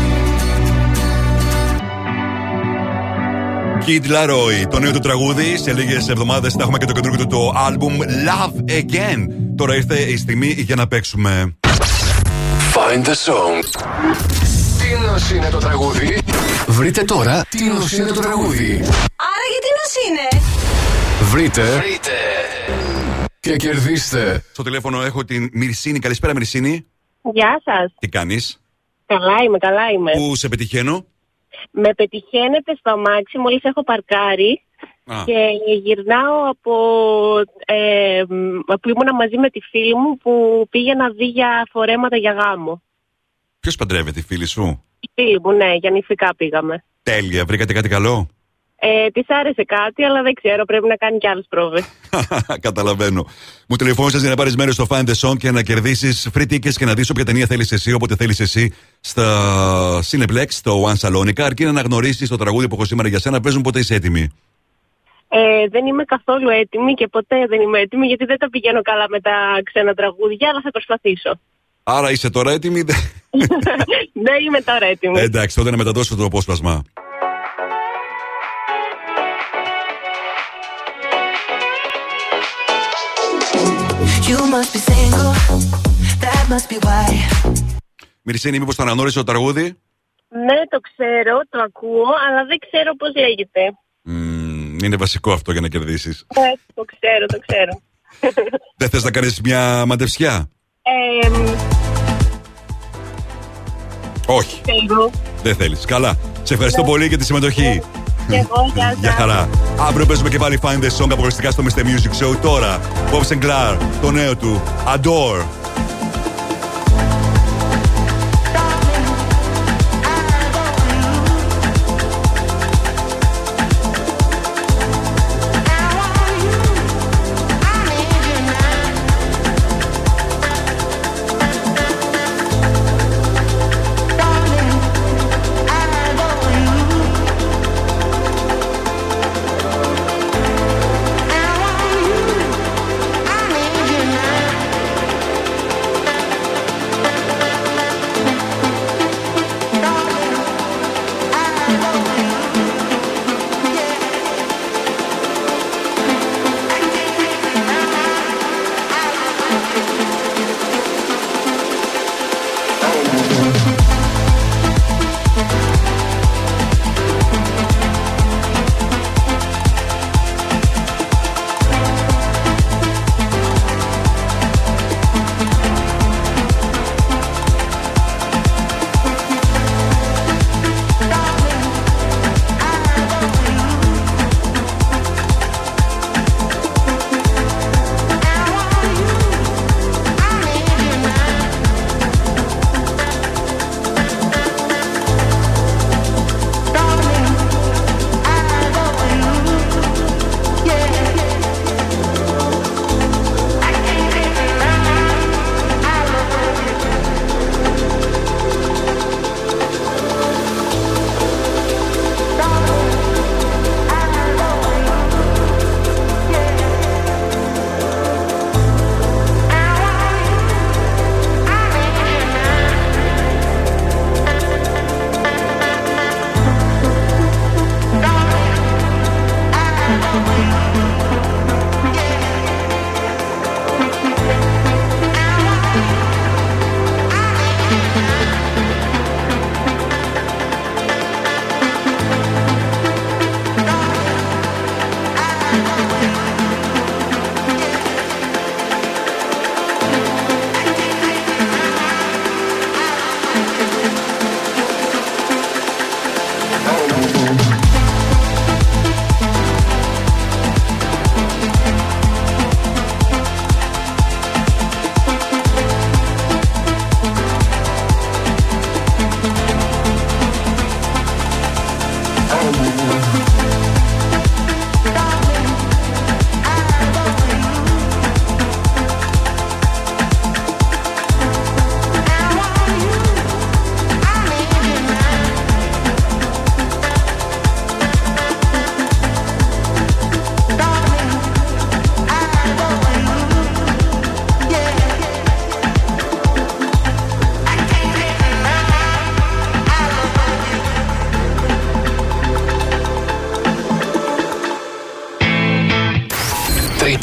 Kid Laroi, το νέο του τραγούδι. Σε λίγες εβδομάδες θα έχουμε και το καινούργιο του άλμπουμ Love Again. Τώρα ήρθε η στιγμή για να παίξουμε Find the Song. Τι νος είναι το τραγούδι? Βρείτε τώρα τι νος είναι το τραγούδι. Άρα γιατί νος είναι? Βρείτε, Βρείτε. Και κερδίστε. Στο τηλέφωνο έχω την Μυρσίνη. Καλησπέρα Μυρσίνη. Γεια σας. Τι κάνεις? Καλά είμαι, καλά είμαι. Πού σε πετυχαίνω? Με πετυχαίνετε στο αμάξι, μόλις έχω παρκάρει. Α. Και γυρνάω από ε, που ήμουνα μαζί με τη φίλη μου που πήγε να δει για φορέματα για γάμο. Ποιος παντρεύεται, η φίλη σου? Η φίλη μου, ναι, για νηφικά πήγαμε. Τέλεια, βρήκατε κάτι καλό? Ε, της άρεσε κάτι, αλλά δεν ξέρω, πρέπει να κάνει κι άλλες πρόβες. Καταλαβαίνω. Μου τηλεφώνησες για να πάρεις μέρος στο Find the Song και να κερδίσεις free tickets και να δεις όποια ταινία θέλεις εσύ, όποτε θέλεις εσύ, στα Cineplex, στο One Salonica, αρκεί να αναγνωρίσεις το τραγούδι που έχω σήμερα για σένα. Παίζουν ποτέ είσαι έτοιμη? Ε, δεν είμαι καθόλου έτοιμη και ποτέ δεν είμαι έτοιμη, γιατί δεν τα πηγαίνω καλά με τα ξένα τραγούδια, αλλά θα προσπαθήσω. Άρα είσαι τώρα έτοιμη? Ναι, είμαι τώρα έτοιμη. Εντάξει, τότε να μεταδώσω το απόσπασμα. Μυρσίνη, μήπως το αναγνώρισε το τραγούδι? Ναι, το ξέρω, το ακούω, αλλά δεν ξέρω πώς λέγεται. Mm, είναι βασικό αυτό για να κερδίσεις. Ναι, το ξέρω, το ξέρω. Δεν θες να κάνεις μια μαντευσιά? Ε, Όχι. Θέλω. Δεν θέλεις. Καλά. Σε ευχαριστώ ναι. πολύ για τη συμμετοχή. Και εγώ, γεια, για χαρά. Αύριο παίζουμε και πάλι Find the Song αποκλειστικά στο Mister Music Show. Τώρα, Bob Sinclair, το νέο του Adore.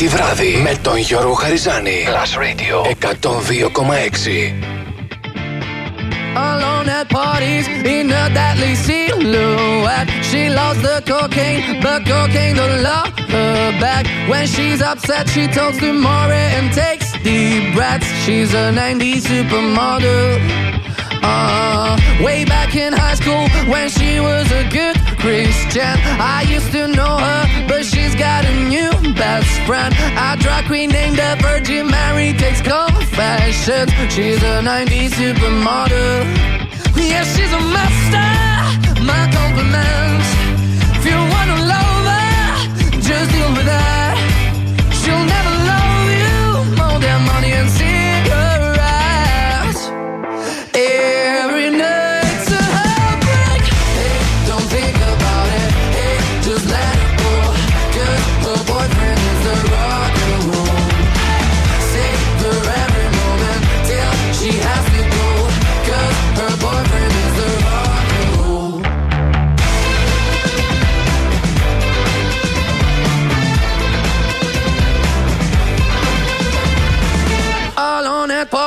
Τετάρτη βράδυ με τον Γιώργο Χαριζάνη. Plus Radio εκατόν δύο κόμμα έξι. Alone at parties in a deadly silhouette. She loves the cocaine, but cocaine don't love her back. When she's upset, she talks to Maury and takes deep breaths. She's a nineties supermodel. Uh, way back in high school, when she was a good Christian, I used to know her, but she's got a new best friend. A drag queen named the Virgin Mary takes confessions. She's a nineties supermodel. Yeah, she's a master, my compliments. If you wanna love her, just deal with her. She'll never love you more than money and cigarettes. Every night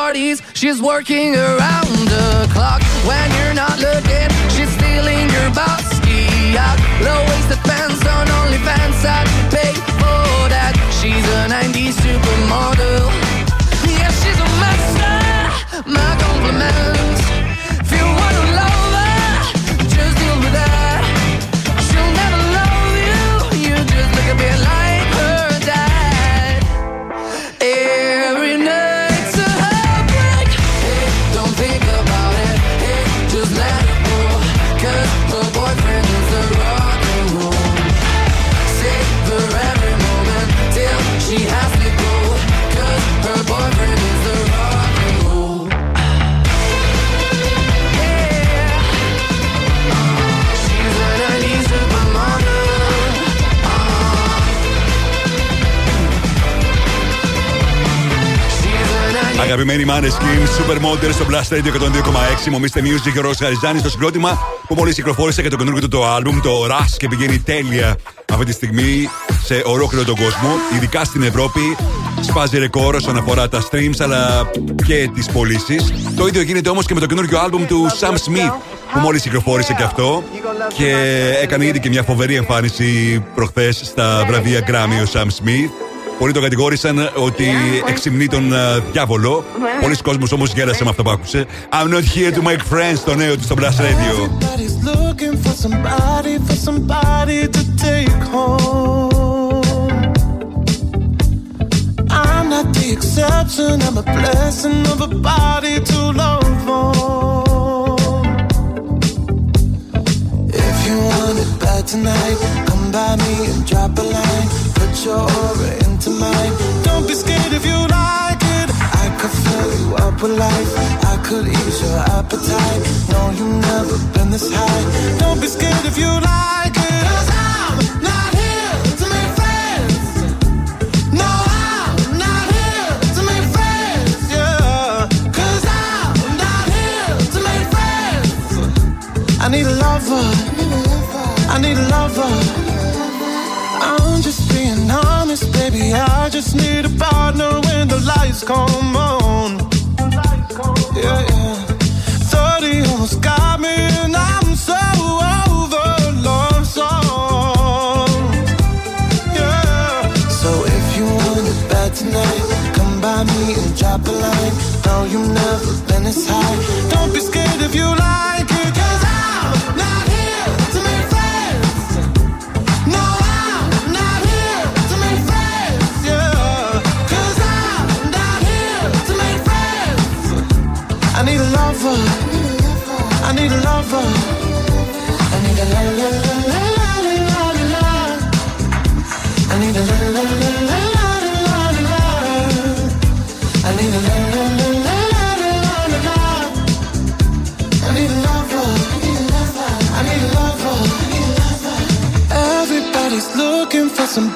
parties, she's working around the clock. When you're not looking, she's stealing your bossy out. Low-waisted pants on OnlyFans, I'd pay for that. She's a nineties supermodel. Yeah, she's a master, my compliments. If you want to love her, just deal with her. She'll never love you, you just look a bit like her dad. Every night αγαπημένοι Maneskin, Supermodel στο Blast Radio εκατόν δύο κόμμα έξι. Μομίστε Music και ο Ρος Χαριζάνης στο συγκρότημα που μόλις κυκλοφόρησε και το καινούργιο του το άλμπουμ, το Rush, και πηγαίνει τέλεια αυτή τη στιγμή σε ολόκληρο τον κόσμο, ειδικά στην Ευρώπη. Σπάζει ρεκόρ όσον αφορά τα streams αλλά και τις πωλήσεις. Το ίδιο γίνεται όμως και με το καινούργιο άλμπουμ του Sam Smith που μόλις κυκλοφόρησε και αυτό και έκανε ήδη και μια φοβερή εμφάνιση προχθές στα βραβεία Grammy ο Sam Smith. Πολλοί τον κατηγόρησαν ότι εξυμνεί τον uh, διάβολο. Πολλοί κόσμος όμως γέλασε με αυτό που άκουσε. I'm not here to make friends, το νέο του στο Blast Radio. Everybody's looking for somebody, for somebody to take home. I'm not the exception, I'm a blessing of a body to love on. If you want it bad tonight, come by me and drop a line. Put your aura into mine. Don't be scared if you like it. I could fill you up with life. I could ease your appetite. No, you've never been this high. Don't be scared if you like it. 'Cause I'm not here to make friends. No, I'm not here to make friends. Yeah. 'Cause I'm not here to make friends. I need a lover. I need a lover. I'm just being honest, baby. I just need a partner when the lights come on. Yeah, yeah. thirty almost got me, and I'm so over love songs. Yeah. So if you want it bad tonight, come by me and drop a line. No, you've never been this high. Don't be scared if you like it, 'cause I'm not here to make friends. No. I need a lover. I need a la la la la la la. I need a la la la la la la. I need a la la la la la la. I need a lover. I need a lover. Everybody's looking for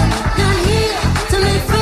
I'm not here to make friends.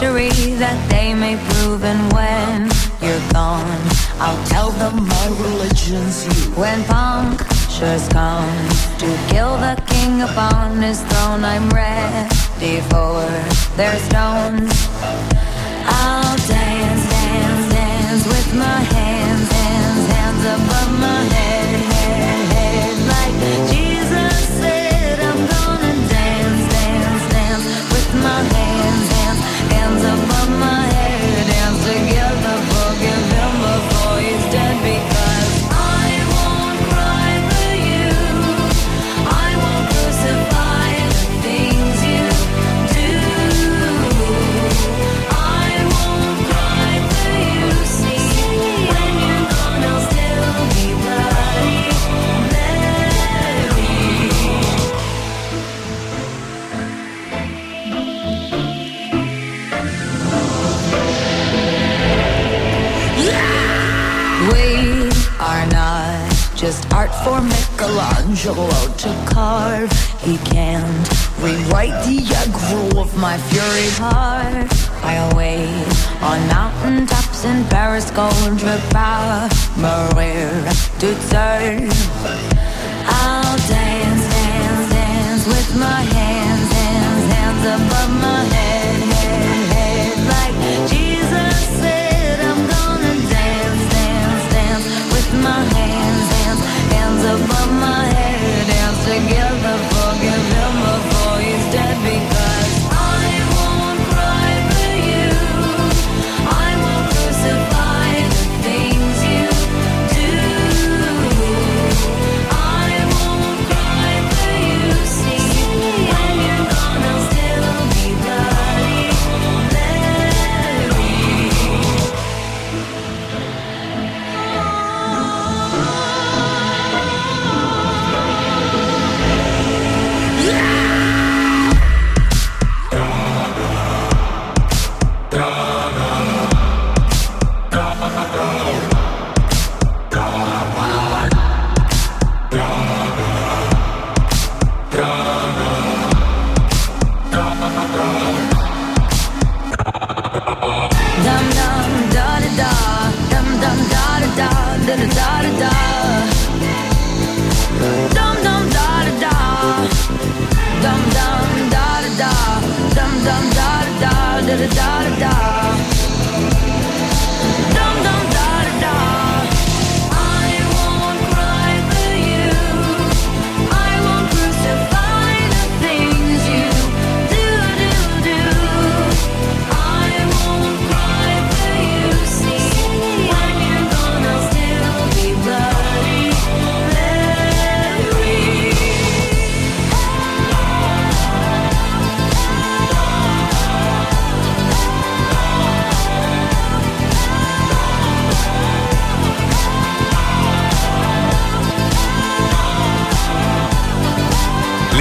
history that they may prove, and when you're gone, I'll tell them my religion's you. When punctures come to kill the king upon his throne, I'm ready for their stones. I'll dance, dance, dance with my hands, hands, hands above my head, head, head, like Jesus said. I'm gonna dance, dance, dance with my hands, hands, hands above my head. Dance together, forgive him before he's dead, because I won't cry for you, I won't crucify the things you do. I won't cry for you, see, when you're gone I'll still be bloody Mary. Yeah! We are not just art for Michelangelo to carve. He can't rewrite the aggro of my fury heart. I'll wait on mountaintops in Paris, gold repower, Maria to turn. I'll dance, dance, dance with my hands, hands, hands above my head, head, head, like Jesus said. I'm gonna dance, dance, dance with my hands, hands, hands above my head. Dance together, forgive him before he's dead, because I won't cry for you, I won't crucify the things you do. I won't cry for you, see, when you're gone I'll still be bloody Mary.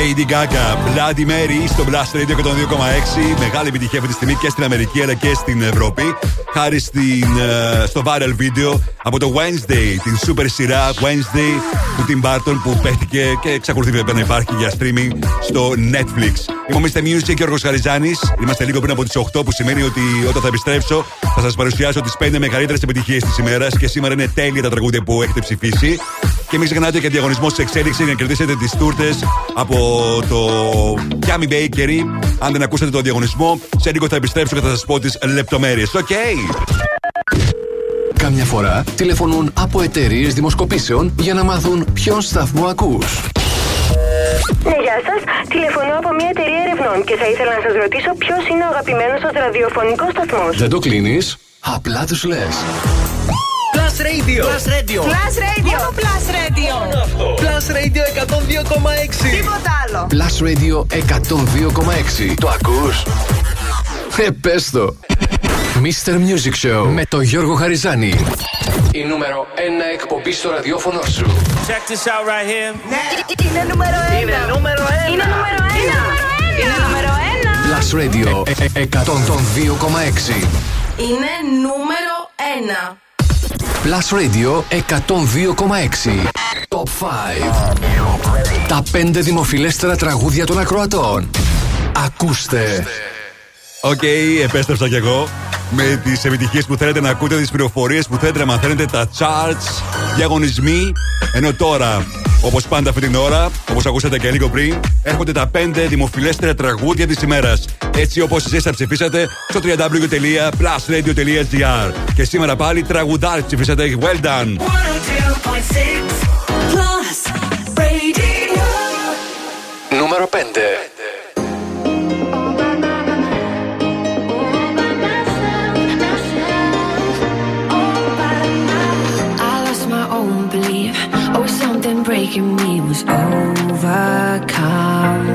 Lady Gaga, Bloody Mary στο Blast Radio εκατόν δύο κόμμα έξι. Μεγάλη επιτυχία αυτή τη στιγμή και στην Αμερική αλλά και στην Ευρώπη. Χάρη στην, στο viral βίντεο από το Wednesday, την super σειρά Wednesday του Tim Burton που παίχτηκε και εξακολουθεί βέβαια να υπάρχει για streaming στο Netflix. Είμαι ο μίστερ Music και ο Γιώργος Χαριζάνης. Είμαστε λίγο πριν από τις οκτώ, που σημαίνει ότι όταν θα επιστρέψω θα σας παρουσιάσω τις πέντε μεγαλύτερες επιτυχίες της ημέρας και σήμερα είναι τέλεια τα τραγούδια που έχετε ψηφίσει. Και μην ξεχνάτε και διαγωνισμό σε εξέλιξη για να κερδίσετε τις τούρτες από το Yummy Bakery. Αν δεν ακούσατε τον διαγωνισμό, σε λίγο θα επιστρέψω και θα σας πω τις λεπτομέρειες. Οκ! Okay. Κάμια φορά τηλεφωνούν από εταιρείες δημοσκοπήσεων για να μάθουν ποιον σταθμό ακούς. Ναι, γεια σας. Τηλεφωνώ από μια εταιρεία ερευνών και θα ήθελα να σας ρωτήσω ποιος είναι ο αγαπημένος σας ραδιοφωνικός σταθμός. Δεν το κλείνεις, απλά τους λες. Plus Radio. Plus Radio. Plus Radio. Μόνο Plus Radio. Plus Radio εκατόν δύο κόμμα έξι. Τίποτα άλλο. Plus Radio εκατόν δύο κόμμα έξι. Το ακούς? Ε, πες το. μίστερ Music Show με τον Γιώργο Χαριζάνη. Η νούμερο ένα εκπομπή στο ραδιόφωνο σου. Check this out right here. Είναι νούμερο ένα. Είναι νούμερο ένα. Είναι νούμερο ένα. Plus Radio εκατόν δύο κόμμα έξι. Είναι νούμερο ένα. Plus Radio εκατόν δύο κόμμα έξι. Top πέντε. Τα πέντε δημοφιλέστερα τραγούδια των ακροατών. Ακούστε. Οκ, okay, επέστρεψα κι εγώ με τις επιτυχίες που θέλετε να ακούτε, τις πληροφορίες που θέλετε να μαθαίνετε, τα charts, διαγωνισμοί. Ενώ τώρα, όπως πάντα αυτή την ώρα, όπως ακούσατε και λίγο πριν, έρχονται τα πέντε δημοφιλέστερα τραγούδια της ημέρας. Έτσι όπως εσείς θα ψηφίσατε στο double-u double-u double-u τελεία plus radio τελεία gr. Και σήμερα πάλι τραγουδάρ ψηφίσατε. Well done! Νούμερο πέντε. Breaking me was overcome.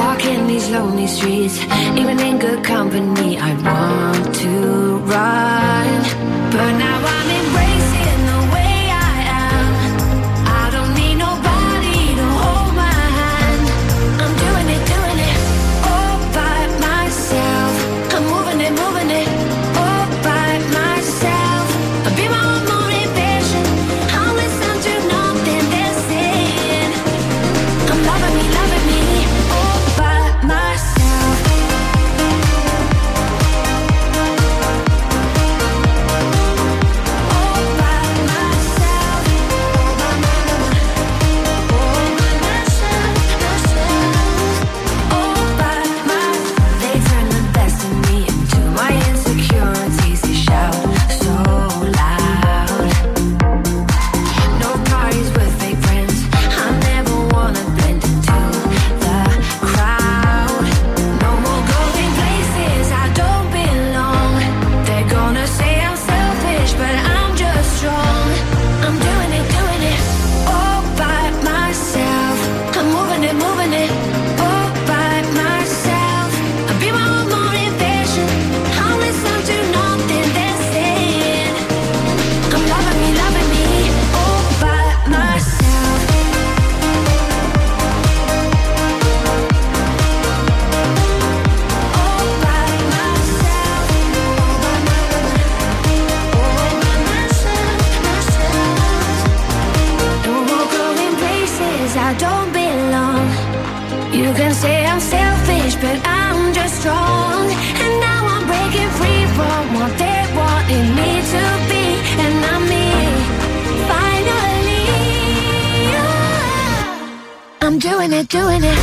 Walking these lonely streets, even in good company, I want to run, but now I'm embracing the way I am. I don't need nobody to hold my hand. I'm doing it, doing it, all by myself. I'm moving it, moving it, all by myself. I'll be my own motivation. Doing it, doing it.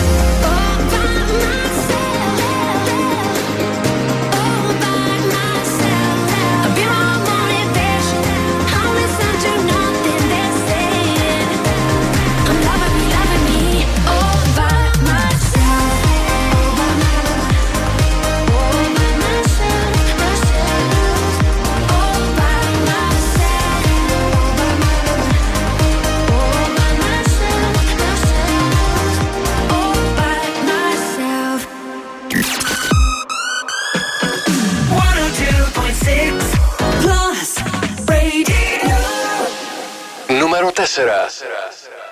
Será, será, será.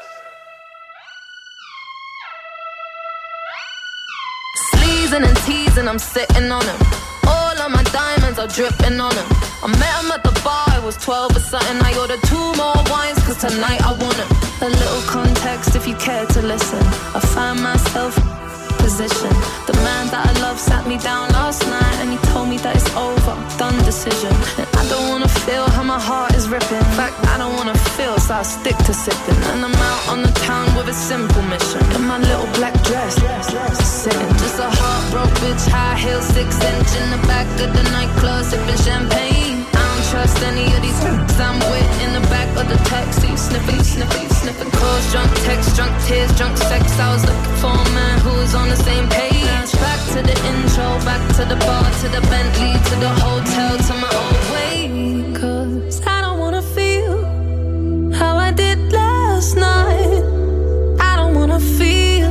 Sleezing and teasing, I'm sitting on him. All of my diamonds are dripping on him. I met him at the bar, it was twelve or something. I ordered two more wines, cause tonight I want him. A little context if you care to listen. I find myself position. The man that I love sat me down last night and he told me that it's over, done decision. And I don't wanna feel how my heart is ripping. In fact, I don't wanna feel, so I stick to sipping. And I'm out on the town with a simple mission. In my little black dress, sitting. Just a heartbroken bitch, high heel, six inch in the back of the nightclub, sipping champagne. I don't trust any of these folks I'm with in the back of the taxi, sniffing, sniffing, sniffing calls, drunk texts, drunk tears, drunk sex. I was looking for a man who was on the same page. Back to the intro, back to the bar, to the Bentley, to the hotel, to my old way. Cause I don't wanna feel how I did last night. I don't wanna feel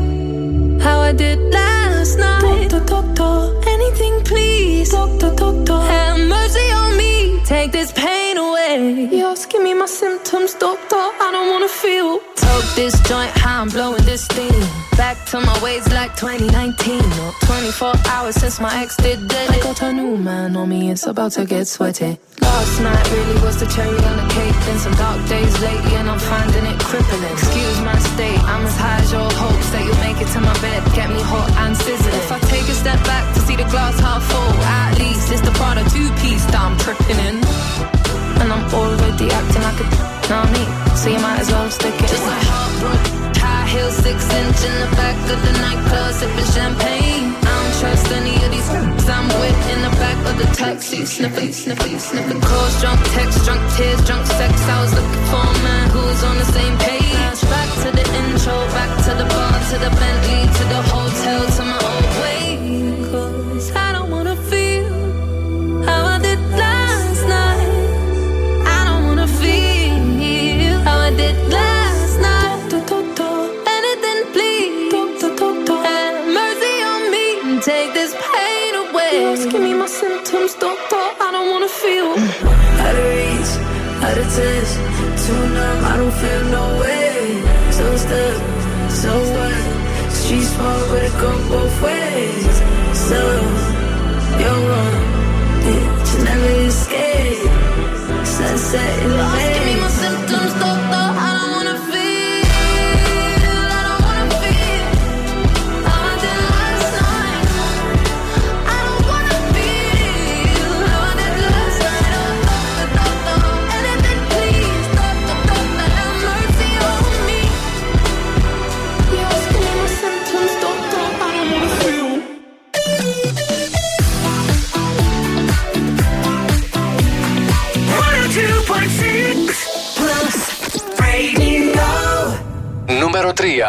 how I did last night. Doctor, doctor, anything please. Doctor, doctor, have mercy on me. Take this pain away. You're asking me my symptoms, doctor, I don't wanna feel. Toke this joint, how I'm blowing this thing. Back to my ways like twenty nineteen. No, twenty-four hours since my ex did dead. I got a new man on me, it's about to get sweaty. Last night really was the cherry on the cake. Been some dark days lately and I'm finding it crippling. Excuse my state, I'm as high as your hopes that you'll make it to my bed. Get me hot and sizzling. If I take a step back to see the glass half full. At least it's the Prada two-piece that I'm tripping in. And I'm already acting like a, know what I mean? So you might as well stick it. Just a heartbreak, high heel, six inch in the back of the nightclub, sipping champagne. I don't trust any of these f***s I'm with in the back of the taxi, sniffing, sniffing, sniffing. Calls, drunk texts, drunk tears, drunk sex. I was looking for a man who was on the same page. Back to the intro, back to the bar, to the Bentley, to the hotel, to my old way. 'Cause I don't wanna feel how I did last night. I don't wanna feel how I did last night. Anything please, have mercy on me and take this pain away. Please give me my symptoms, doctor. I don't wanna feel how to reach, how to touch, too numb. I don't feel no way. So stuck, so what? Streets small, but it go both ways. So, you're wrong, bitch, never escape. Sunset in the bay. Give me my symptoms, doctor, I don't wanna feel. I don't wanna feel how I did last night. I don't wanna feel how I did last night. Doctor, doctor, anything please. Doctor, doctor, have mercy on me. You're asking me my symptoms, doctor, I don't wanna feel. Νούμερο τρία.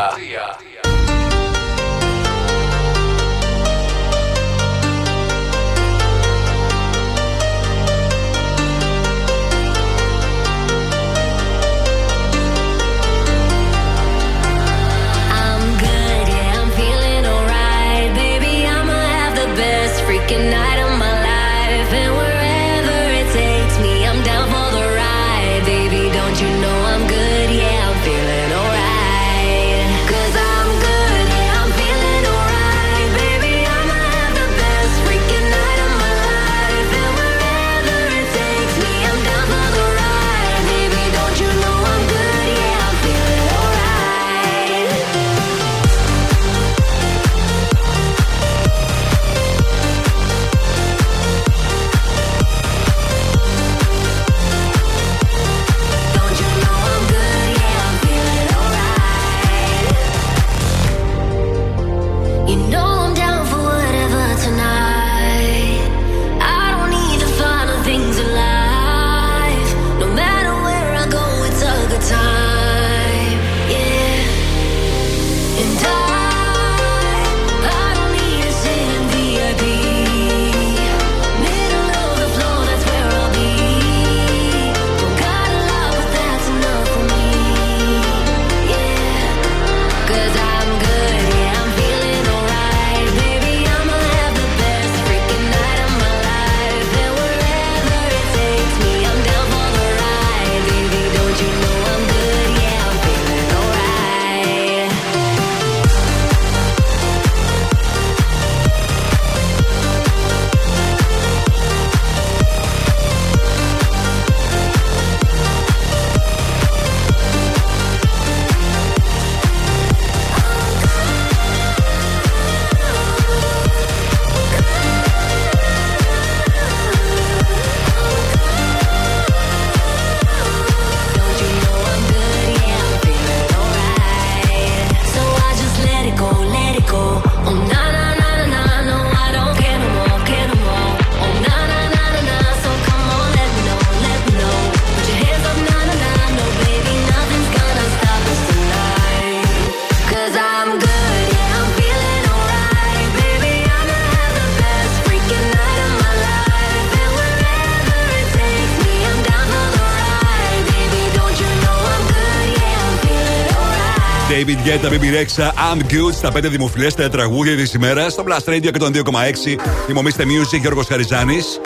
Get Baby Rexha, I'm Good, στα πέντε δημοφιλέστερα τραγούδια της ημέρας στο Blast Radio εκατόν δύο κόμμα έξι. Είμαι ο Μίστερ Music, Γιώργος Χαριζάνης.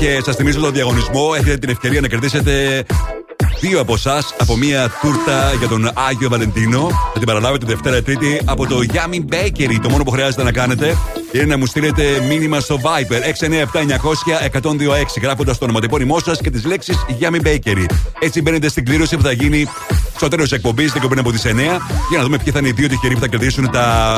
Και σας θυμίζω τον διαγωνισμό. Έχετε την ευκαιρία να κερδίσετε δύο από εσάς από μία τούρτα για τον Άγιο Βαλεντίνο. Θα την παραλάβετε Δευτέρα Τρίτη από το Yummy Bakery. Το μόνο που χρειάζεται να κάνετε είναι να μου στείλετε μήνυμα στο Viber έξι εννιά επτά εννιά μηδέν μηδέν ένα μηδέν δύο έξι γράφοντας το ονοματεπώνυμό σας και τις λέξεις Yummy Bakery. Έτσι μπαίνετε στην κλήρωση που θα γίνει στο τέλος της εκπομπής, λίγο πριν από τις εννιά, για να δούμε ποιοι θα είναι οι δύο τυχεροί που θα κερδίσουν τα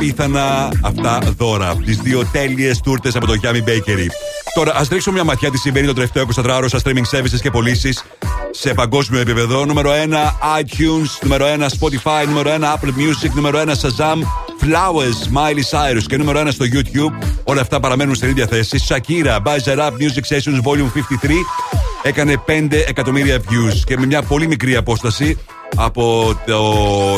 πιθανά αυτά δώρα. Τις δύο τέλειες τούρτες από το Yummy Bakery. Τώρα, ας ρίξουμε μια ματιά τι συμβαίνει το τελευταίο εικοσιτετράωρο στα streaming services και πωλήσεις σε παγκόσμιο επίπεδο. Νούμερο ένα iTunes, νούμερο ένα Spotify, νούμερο ένα Apple Music, νούμερο ένα Shazam, Flowers, Miley Cyrus και νούμερο ένα στο YouTube. Όλα αυτά παραμένουν στην ίδια θέση. Shakira, Buzzer Up, Music Sessions Volume πενήντα τρία έκανε πέντε εκατομμύρια views και με μια πολύ μικρή απόσταση από το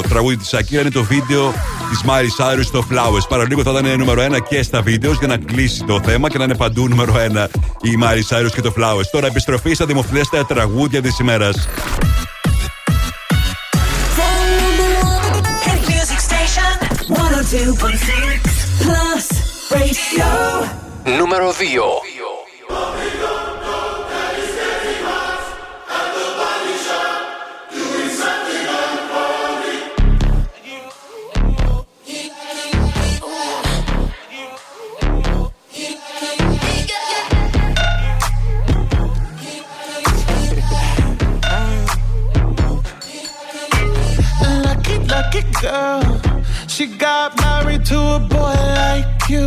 τραγούδι της Shakira είναι το βίντεο της Miley Cyrus στο Flowers. Παραλίγο θα ήταν νούμερο ένα και στα βίντεο για να κλείσει το θέμα και να είναι παντού νούμερο ένα η Miley Cyrus και το Flowers. Τώρα επιστροφή στα δημοφιλέστερα τραγούδια της ημέρας. Νούμερο δύο. Girl, she got married to a boy like you.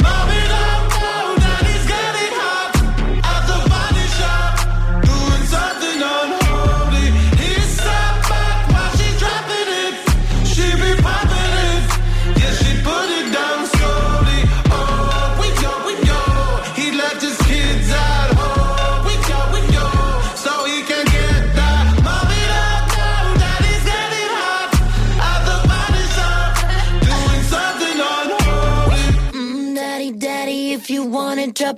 Mommy, drop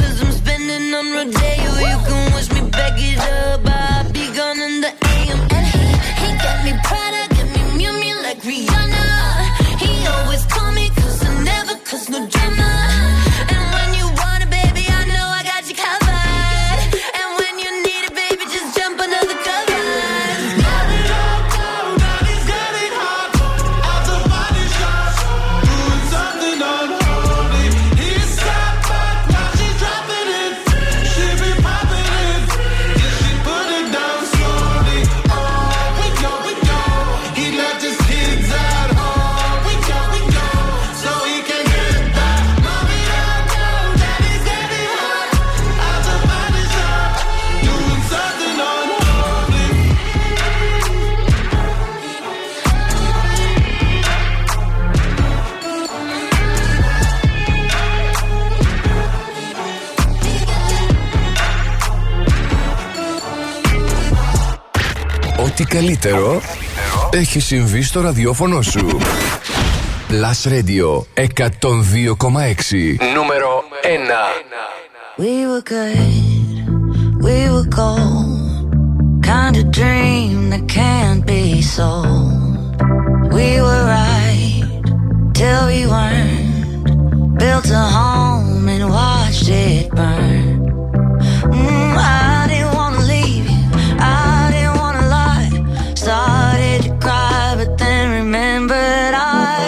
cause I'm spending on Rodeo. You can wish me back it up, I'll be gone in the A M. And he, he got me Prada, got me Miu Miu like Rihanna. He always call me cause I never cause no drama. And when you want it, baby, I know I got you covered. And when you need it, baby, just jump under the covers. Τι καλύτερο έχει συμβεί στο ραδιόφωνο σου. Plus Radio εκατόν δύο κόμμα έξι. Νούμερο ένα. We were good, we were gold. Kind of dream that can't be sold. We were right till we weren't. Built a home and watched it burn. Mm, I didn't want to leave you. I started to cry, but then remembered I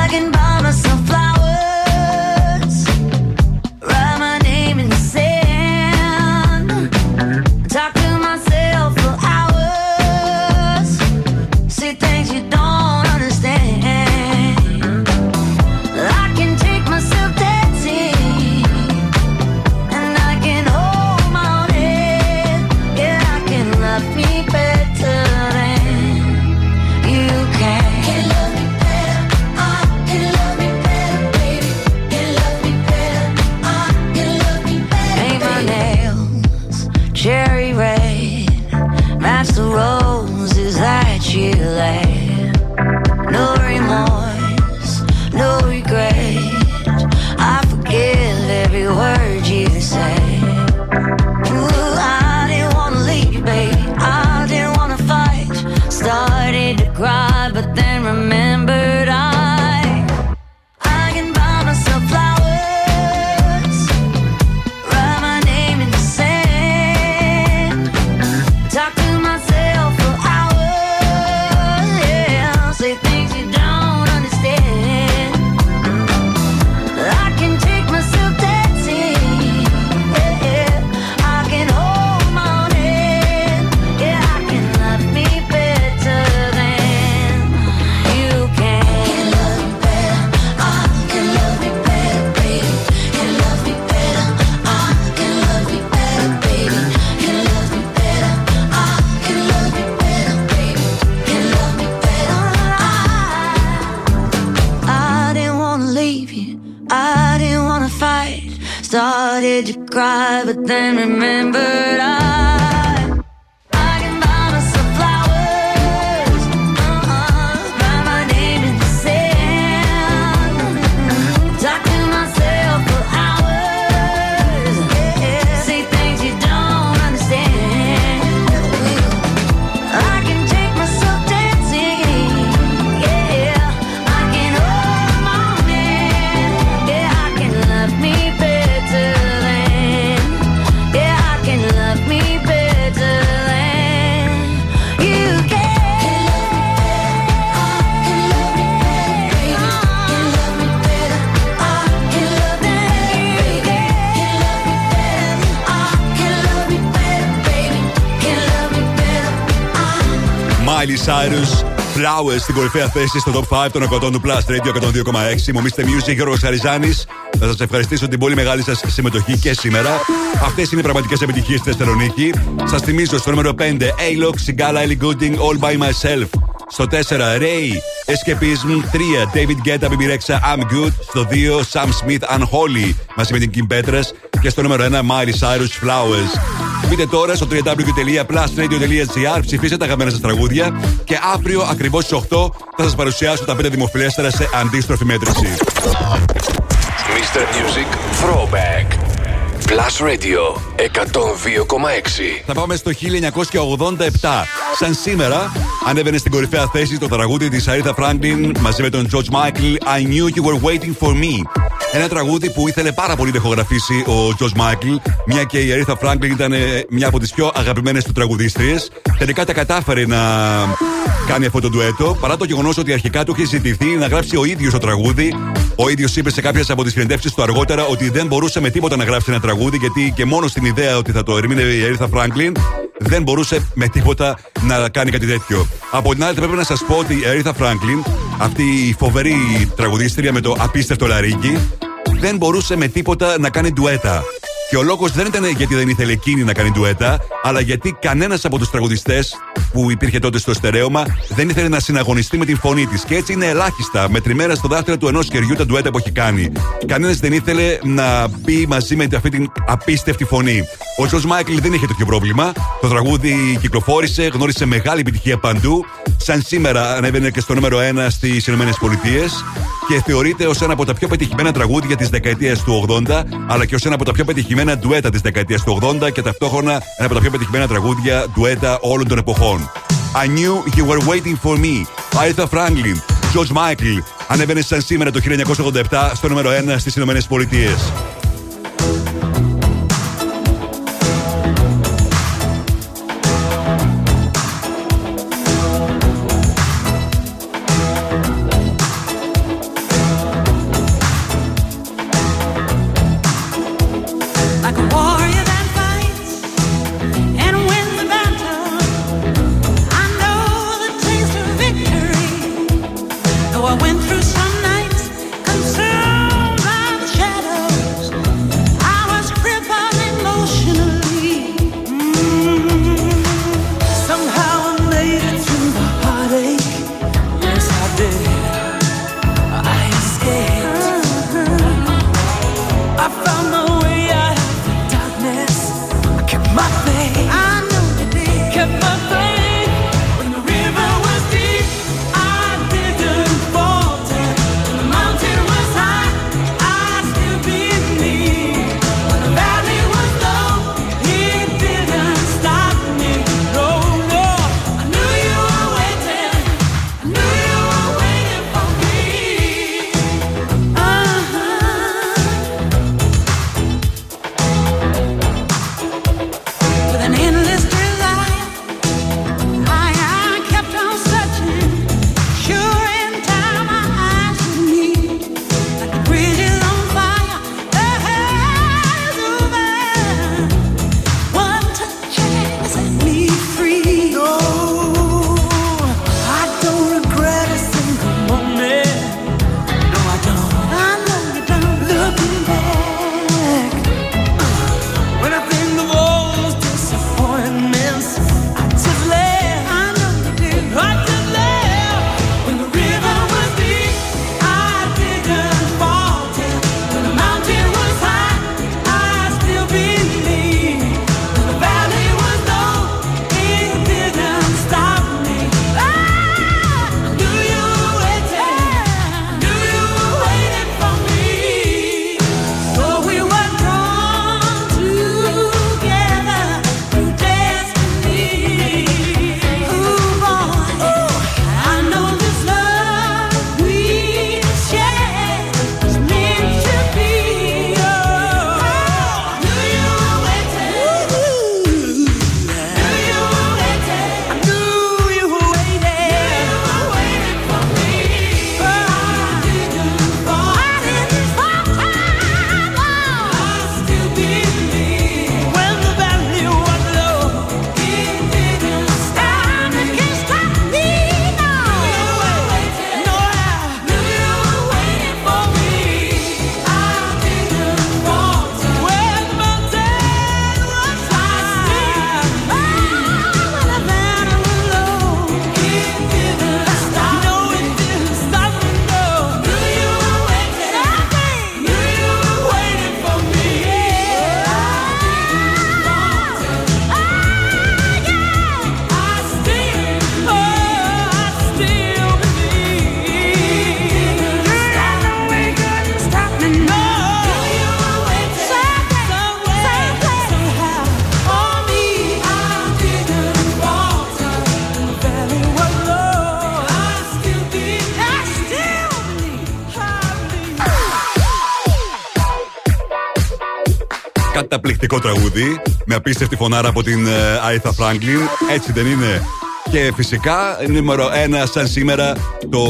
I can buy myself flowers, write my name in the sand, talk to myself for hours, see things you don't understand. I can take myself dancing, and I can hold my own head. Yeah, I can love me better. You can. Can love me better. I can love me better. did you cry, but then remembered I Miley Cyrus, Flowers στην κορυφαία θέση στο Top πέντε των εκατό του Plus Radio εκατόν δύο κόμμα έξι. Μομίστε Music, Γιώργος Χαριζάνης. Να σας ευχαριστήσω την πολύ μεγάλη σας συμμετοχή και σήμερα. Αυτές είναι οι πραγματικές επιτυχίες στη Θεσσαλονίκη. Σας θυμίζω στο νούμερο πέντε A-Lock, Sigala, Ellie Goulding, All By Myself. Στο τέσσερα Ray, Escapism. τρία David Guetta, Bibi Rexha, I'm Good. Στο δύο Sam Smith, Unholy μαζί με την Kim Petras. Και στο νούμερο ένα Miley Cyrus, Flowers. Μπείτε τώρα στο double-u double-u double-u τελεία plus radio τελεία gr, ψηφίστε τα αγαπημένα σας τραγούδια και αύριο ακριβώς στις οκτώ θα σας παρουσιάσω τα πέντε δημοφιλέστερα σε αντίστροφη μέτρηση. Mister Music Throwback Plus Radio εκατόν δύο κόμμα έξι. Θα πάμε στο χίλια εννιακόσια ογδόντα επτά. Σαν σήμερα ανέβαινε στην κορυφαία θέση το τραγούδι της Aretha Franklin μαζί με τον George Michael, I Knew You Were Waiting For Me. Ένα τραγούδι που ήθελε πάρα πολύ να ηχογραφήσει ο Τζορτζ Μάικλ, μια και η Aretha Franklin ήταν μια από τις πιο αγαπημένες του τραγουδίστριες. Τελικά τα κατάφερε να κάνει αυτό το ντουέτο, παρά το γεγονός ότι αρχικά του είχε ζητηθεί να γράψει ο ίδιος το τραγούδι. Ο ίδιος είπε σε κάποιες από τις συνεντεύξεις του αργότερα ότι δεν μπορούσε με τίποτα να γράψει ένα τραγούδι, γιατί και μόνο στην ιδέα ότι θα το ερμήνευε η Aretha Franklin δεν μπορούσε με τίποτα να κάνει κάτι τέτοιο. Από την άλλη, πρέπει να σας πω ότι η Aretha Franklin, αυτή η φοβερή τραγουδίστρια με το απίστευτο λαρύγγι, δεν μπορούσε με τίποτα να κάνει ντουέτα. Και ο λόγος δεν ήταν γιατί δεν ήθελε εκείνη να κάνει ντουέτα, αλλά γιατί κανένας από τους τραγουδιστές που υπήρχε τότε στο στερέωμα δεν ήθελε να συναγωνιστεί με την φωνή της. Και έτσι είναι ελάχιστα μετρημένα στο δάχτυλο του ενός χεριού τα ντουέτα που έχει κάνει. Κανένας δεν ήθελε να μπει μαζί με αυτή την απίστευτη φωνή. Ο Τζορτζ Μάικλ δεν είχε τέτοιο πρόβλημα. Το τραγούδι κυκλοφόρησε, γνώρισε μεγάλη επιτυχία παντού. Σαν σήμερα ανέβαινε και στο νούμερο ένα στις ΗΠΑ και θεωρείται ως ένα από τα πιο πετυχημένα τραγούδια της δεκαετίας του ογδόντα, αλλά και ως ένα από τα πιο πετυχημένα ντουέτα της δεκαετίας του ογδόντα και ταυτόχρονα ένα από τα πιο πετυχημένα τραγούδια ντουέτα όλων των εποχών. I Knew You Were Waiting For Me, Aretha Franklin, George Michael, ανέβαινε σαν σήμερα το χίλια εννιακόσια ογδόντα επτά στο νούμερο ένα στις ΗΠΑ. When the river was deep, I didn't fall down. Καταπληκτικό τραγούδι με απίστευτη φωνάρα από την Aretha Franklin. Έτσι δεν είναι? Και φυσικά νούμερο ένα σαν σήμερα το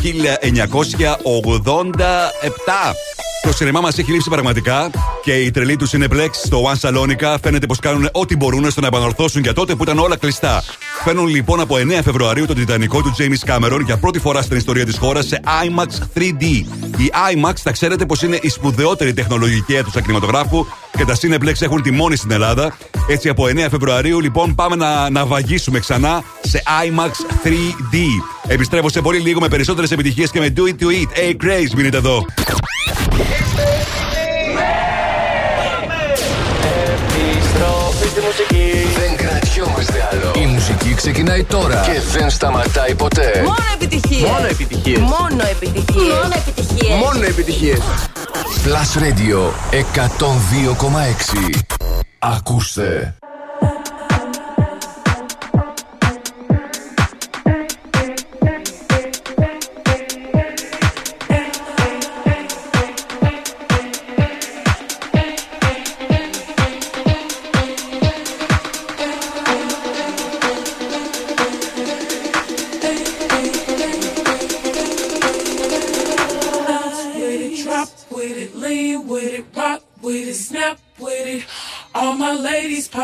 χίλια εννιακόσια ογδόντα επτά. Το σινεμά μας έχει λείψει πραγματικά και οι τρελοί του Cineplex στο One Salonica φαίνεται πως κάνουν ό,τι μπορούν στο να επανορθώσουν για τότε που ήταν όλα κλειστά. Φαίνουν λοιπόν από εννέα Φεβρουαρίου τον Τιτανικό του James Cameron για πρώτη φορά στην ιστορία της χώρας σε IMAX θρι ντι. Η IMAX θα ξέρετε πως είναι η σπουδαιότερη τεχνολογική αίθουσα κινηματογράφου και τα Cineplex έχουν τη μόνη στην Ελλάδα. Έτσι από εννέα Φεβρουαρίου λοιπόν πάμε να, να βαγίσουμε ξανά σε IMAX θρι ντι. Επιστρέφω σε πολύ λίγο με περισσότερες επιτυχίες και με Do It To It. Hey Grace, μείνετε εδώ. Επιστροφή στη μουσική. Δεν κρατιόμαστε άλλο. Η μουσική ξεκινάει τώρα και δεν σταματάει ποτέ. Μόνο επιτυχίες. Μόνο επιτυχίες. Μόνο επιτυχίες. Μόνο επιτυχίες. Μόνο επιτυχίες. Plus Radio εκατόν δύο κόμμα έξι. Ακούστε.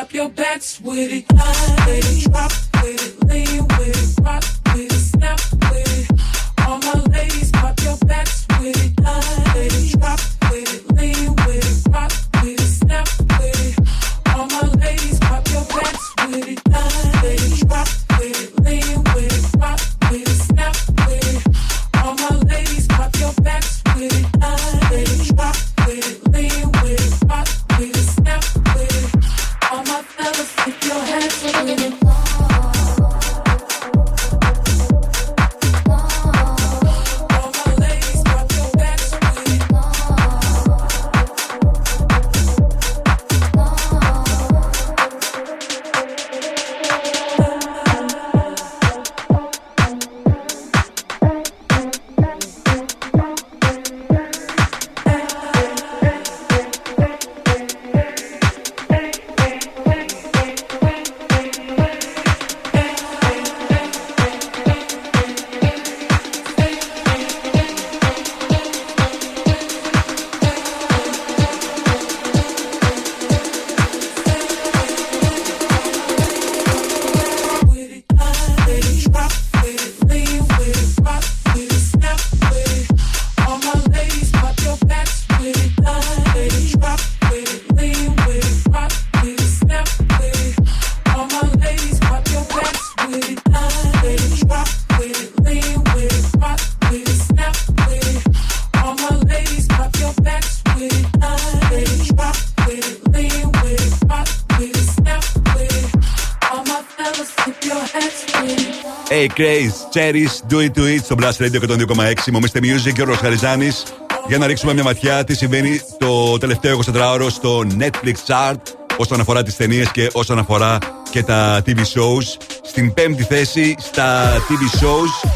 Pop your backs with it, slide with it, drop with it, lean with it, rock with it, snap with it. All my ladies, pop your backs with it, slide with it, drop with it, lean with it, rock with it, snap with it. All my ladies, pop your backs with it, slide with it, drop with it, lean with it, rock with it, snap with it. All my ladies, pop your backs with it, slide with it, drop with it, lean with it, rock with it, snap with it. All my fellas, if your hands are moving, all my ladies, pop your backs with it. Grace, Cherries, Do It To It στο Blast Radio εκατόν δύο κόμμα έξι. Μομίστε Music και ο Ρος Χαριζάνης. Για να ρίξουμε μια ματιά τι συμβαίνει το τελευταίο εικοσιτετράωρο στο Netflix Chart όσον αφορά τις ταινίες και όσον αφορά και τα τι βι shows. Στην πέμπτη θέση στα τι βι shows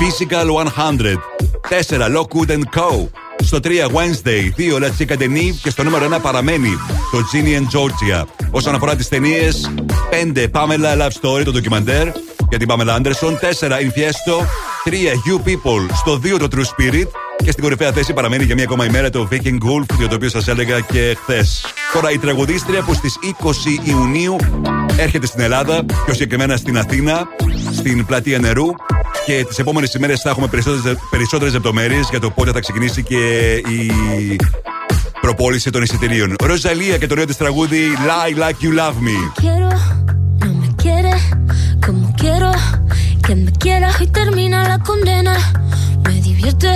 Physical εκατό, τέσσερα Lockwood and Co. Στο τρία Wednesday, δύο La Chica de Neve και στο νούμερο ένα παραμένει το Ginny and Georgia. Όσον αφορά τις ταινίες πέντε Pamela Love Story, το ντοκιμαντέρ για την Pamela Anderson, τέσσερα Infiesto, τρία You People, στο δύο το True Spirit και στην κορυφαία θέση παραμένει για μία ακόμα ημέρα το Viking Wolf, για το οποίο σας έλεγα και χθες. Τώρα η τραγουδίστρια που στις είκοσι Ιουνίου έρχεται στην Ελλάδα, πιο συγκεκριμένα στην Αθήνα, στην Πλατεία Νερού και τις επόμενες ημέρες θα έχουμε περισσότερες, περισσότερες λεπτομέρειες για το πότε θα ξεκινήσει και η προπόληση των εισιτηρίων. Ροζαλία και το νέο της τραγούδι Lie Like You Love Me. Como quiero que me quieras y termina la condena. Me divierte,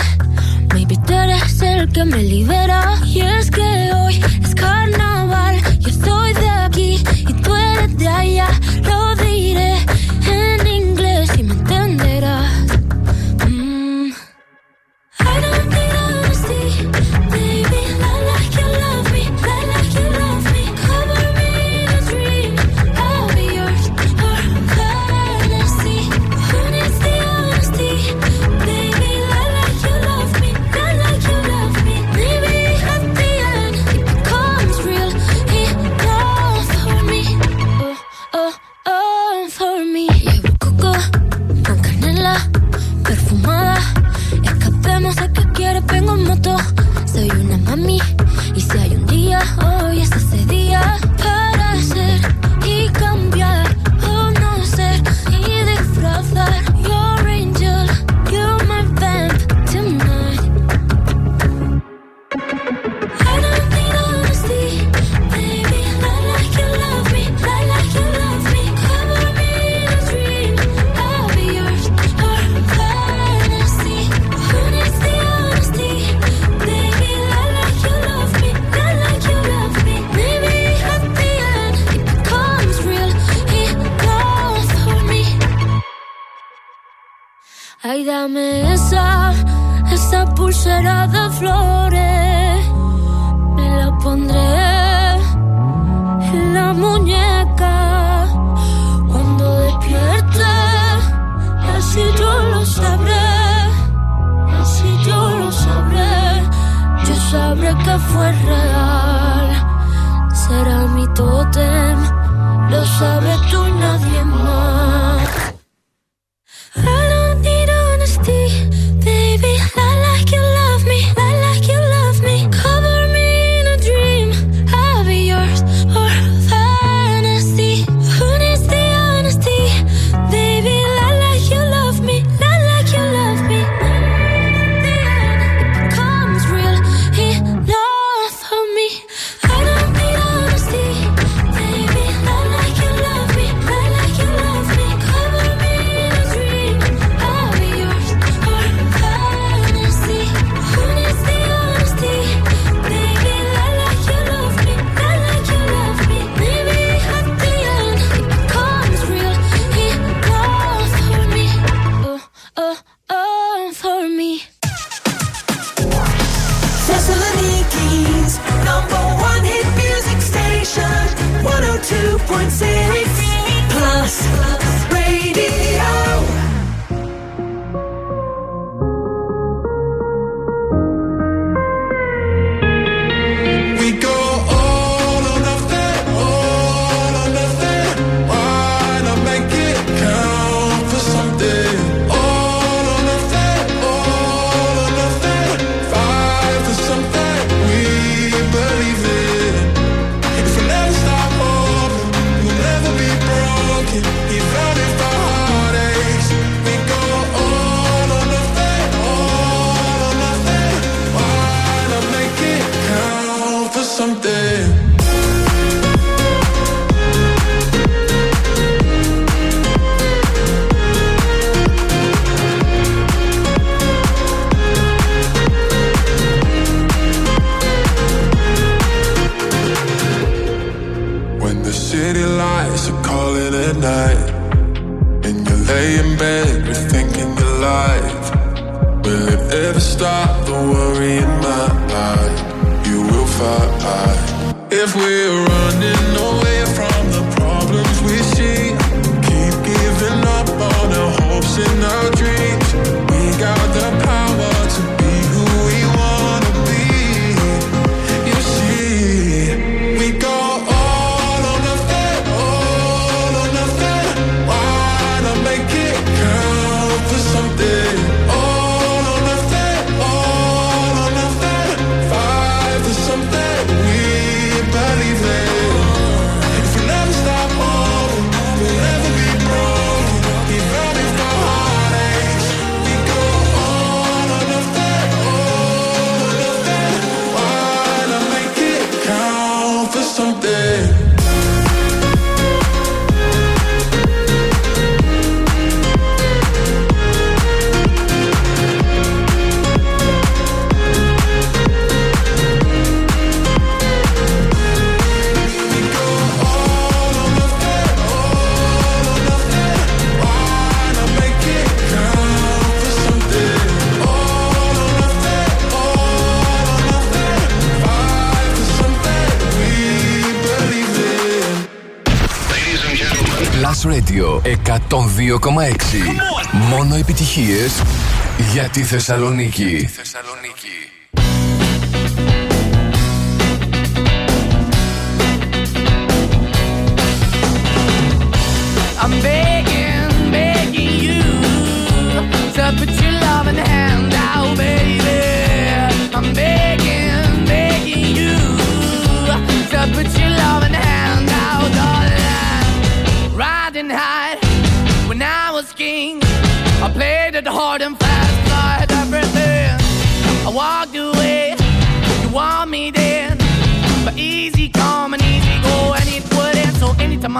maybe tú eres el que me libera. Y es que hoy es carnaval, yo soy de aquí y tú eres de allá. Lo diré en inglés y me entenderás. Mm. I don't need to see, baby, lie like you love me, lie like you love me. Cover me in a dream. Real Ay, dame esa, esa pulsera de flores. Me la pondré en la muñeca. Cuando despierte, así yo lo sabré. Así yo lo sabré. Yo sabré que fue real. Será mi tótem. Lo sabes tú y nadie más. δύο κόμμα έξι Μόνο επιτυχίες για τη Θεσσαλονίκη.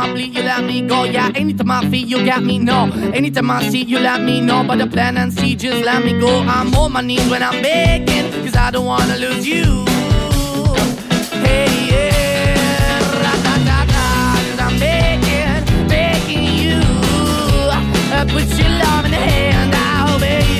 I bleed, you let me go. Yeah, anytime I feel, you got me, no. Anytime I see, you let me know. But the plan and see, just let me go. I'm on my knees when I'm begging, cause I don't wanna lose you. Hey, yeah, ra-da-da-da. Cause I'm begging, begging you. Put your love in the hand now, baby.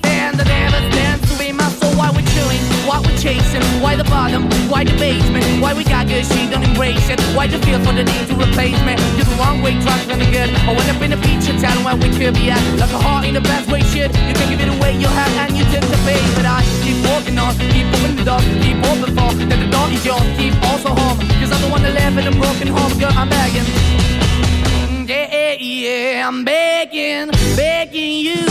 stand, that never stands to be my soul. Why we're chilling, why we're chasing, why the bottom, why the basement, why we got good, she don't embrace it, why the feel for the need to replace me. You're the wrong way, trying to the good. I went up in a feature town where we could be at, like a heart in the best way, shit. You can give it away, you have, and you take the bait, but I keep walking on, keep moving the door, keep open for that the door is yours, keep also home, cause I'm the one that live in a broken home, girl, I'm begging. Yeah, yeah, yeah, I'm begging, begging you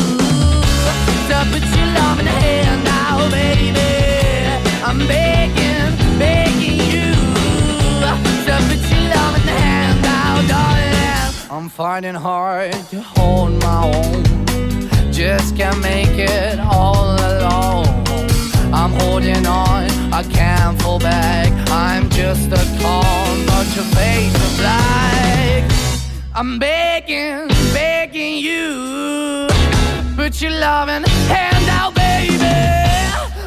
to put your love in the hand now, baby. I'm begging, begging you to put your love in the hand now, darling. I'm finding hard to hold my own, just can't make it all alone. I'm holding on, I can't fall back, I'm just a call, not your face of black. I'm begging, begging you, put your loving hand out, baby.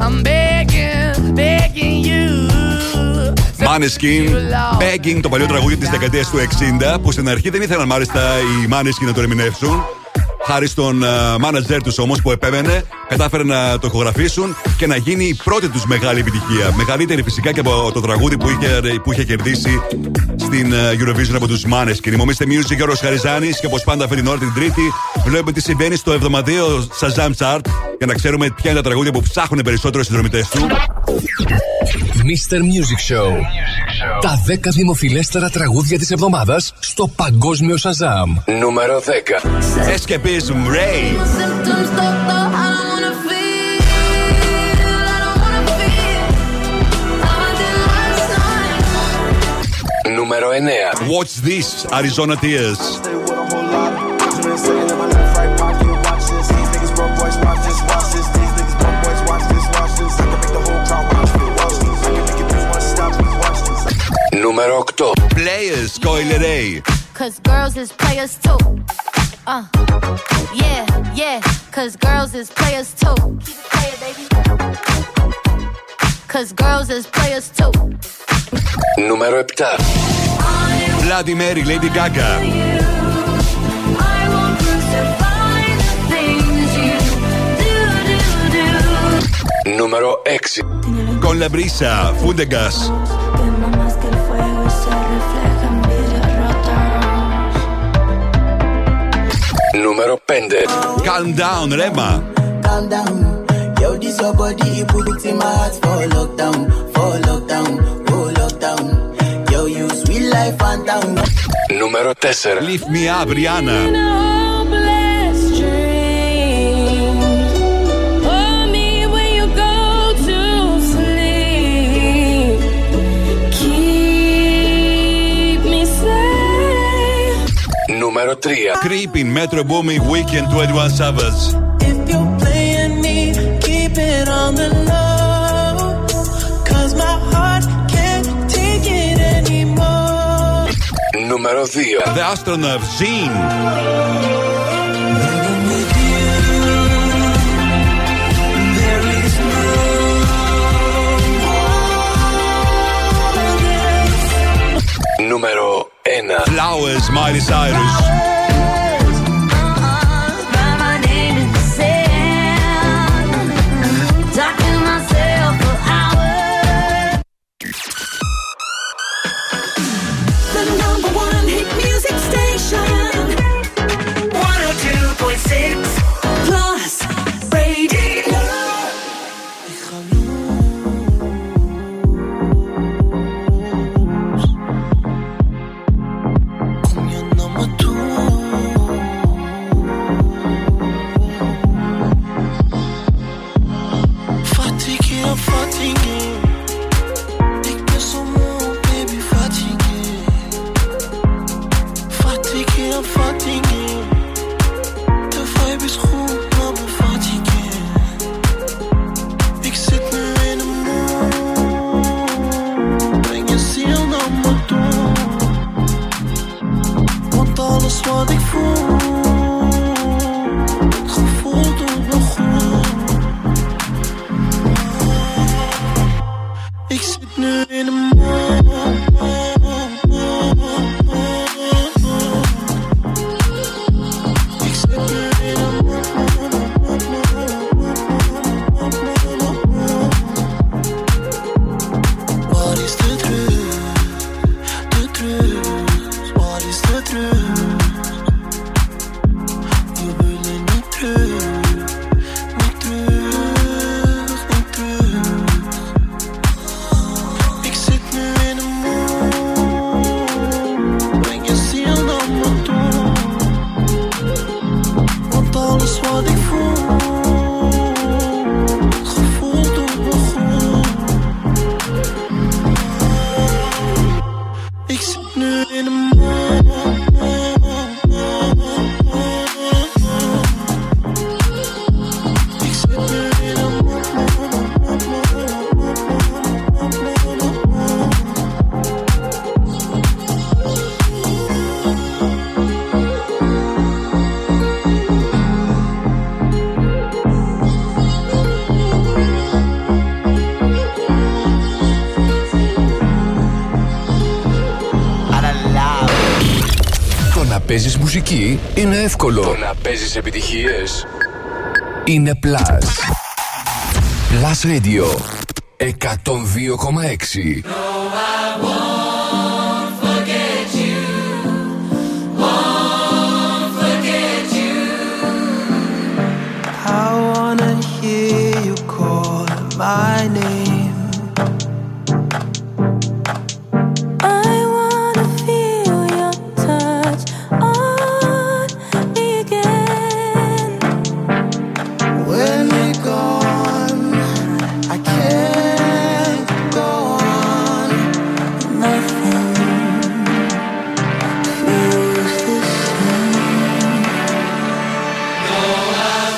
I'm begging, begging you. Måneskin, Begging, το παλιό τραγούδι της δεκαετίας του εξήντα, που στην αρχή δεν ήθελαν μάλιστα οι Måneskin να το ερμηνεύσουν. Χάρη στον μάνατζερ τους όμως που επέμενε, κατάφεραν να το ηχογραφήσουν και να γίνει η πρώτη τους μεγάλη επιτυχία. Μεγαλύτερη φυσικά και από το τραγούδι που είχε, που είχε κερδίσει στην Eurovision από τους Måneskin. Μομίστε Music, Γιώργος Χαριζάνης, και όπως πάντα αυτή την ώρα την Τρίτη βλέπουμε τι συμβαίνει στο εβδομαδιαίο Shazam Chart για να ξέρουμε ποια είναι τα τραγούδια που ψάχνουν περισσότερο οι συνδρομητές του. μίστερ Music Show. Τα δέκα δημοφιλέστερα τραγούδια της εβδομάδας στο Παγκόσμιο Shazam. Νούμερο δέκα. Escapism, Ray. Νούμερο εννέα. Watch This, Arizona Tears. Νούμερο οκτώ. Players, Coil Ray. Cause girls is players too. Uh, yeah, yeah. Cause girls is players too. Keep it playing, baby. Cause girls is players too. Νούμερο επτά. Bloody Mary, Lady Gaga. Νούμερο έξι. Con la brisa, Fudegas. Νούμερο πέντε. Calm down, Rema. Calm down. Yo, this your body, you put it in my heart. For lockdown, for lockdown, oh lockdown. Yo, you sweet life, phantom. Νούμερο τέσσερα. Lift me up, Rihanna. Νούμερο τρία. Creeping, Metro Boomin, Weekend, είκοσι ένα Savage. Νούμερο δύο. The Astronaut, Jean. Νούμερο ένα. Flowers, Miley Cyrus. μουσική είναι εύκολο. Το να παίζεις επιτυχίες είναι Plus. Plus Radio εκατόν δύο κόμμα έξι. My name. I wanna feel your touch on me again. When you're gone, I can't go on. Nothing feels the same. No, I won't.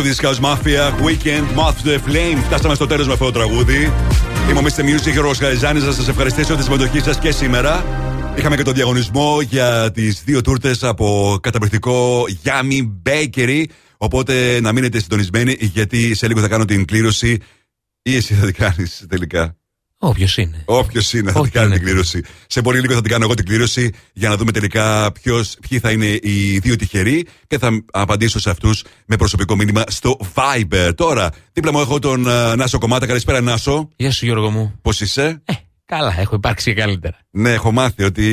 Hoodies House Mafia, Weekend, Mouth to the Flame. Φτάσαμε στο τέλος με αυτό το τραγούδι. Είμαι ο Μίστερ Music, Γιώργος Χαριζάνης. Να σας ευχαριστήσω τη συμμετοχή σας και σήμερα. Είχαμε και τον διαγωνισμό για τις δύο τούρτες από καταπληκτικό Yummy Bakery. Οπότε να μείνετε συντονισμένοι, γιατί σε λίγο θα κάνω την κλήρωση. Ή εσύ θα την κάνεις τελικά? Όποιος είναι. Όποιος είναι θα την κάνει την κλήρωση. Σε πολύ λίγο θα την κάνω εγώ την κλήρωση, για να δούμε τελικά ποιος, ποιοι θα είναι οι δύο τυχεροί, και θα απαντήσω σε αυτούς με προσωπικό μήνυμα στο Viber. Τώρα, δίπλα μου έχω τον uh, Νάσο Κομμάτα. Καλησπέρα, Νάσο. Γεια σου, Γιώργο μου. Πώς είσαι? Ε, καλά, έχω υπάρξει και καλύτερα. Ναι, έχω μάθει ότι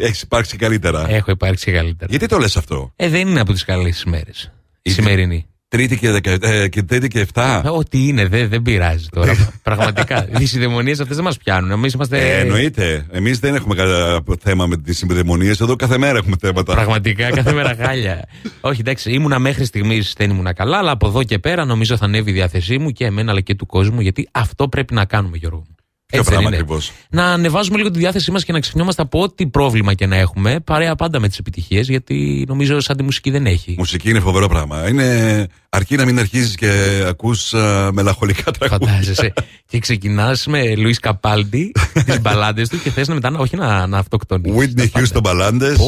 έχεις υπάρξει καλύτερα. Έχω υπάρξει και καλύτερα. Γιατί το λες αυτό? Ε, δεν είναι από τις καλές ημέρες η σημερινή. Τρίτη και, δεκα, ε, και τρίτη και εφτά. Ό,τι είναι, δε, δεν πειράζει τώρα. Πραγματικά. Τις συνδαιμονίες αυτές δεν μας πιάνουν. Εμείς είμαστε... ε, εννοείται. Εμείς δεν έχουμε κανένα θέμα με τις συνδαιμονίες. Εδώ κάθε μέρα έχουμε θέματα. Πραγματικά, κάθε μέρα χάλια. Όχι, εντάξει, ήμουνα μέχρι στιγμής, δεν ήμουνα καλά, αλλά από εδώ και πέρα νομίζω θα ανέβει η διάθεσή μου, και εμένα αλλά και του κόσμου, γιατί αυτό πρέπει να κάνουμε, Γιώργο. Ποιο πράγμα ακριβώς? Να ανεβάζουμε λίγο τη διάθεσή μας και να ξυπνιόμαστε από ό,τι πρόβλημα και να έχουμε, παρέα πάντα με τις επιτυχίες, γιατί νομίζω σαν τη μουσική δεν έχει. Μουσική είναι φοβερό πράγμα. Είναι... αρκεί να μην αρχίζεις και ακούς α, μελαγχολικά τραγούδια. Φαντάζεσαι. Και ξεκινάς με Λουίς Καπάλντι, τις μπαλάντες του, και θες να μετά όχι να, να αυτοκτονήσεις. Whitney Houston μπαλάντες.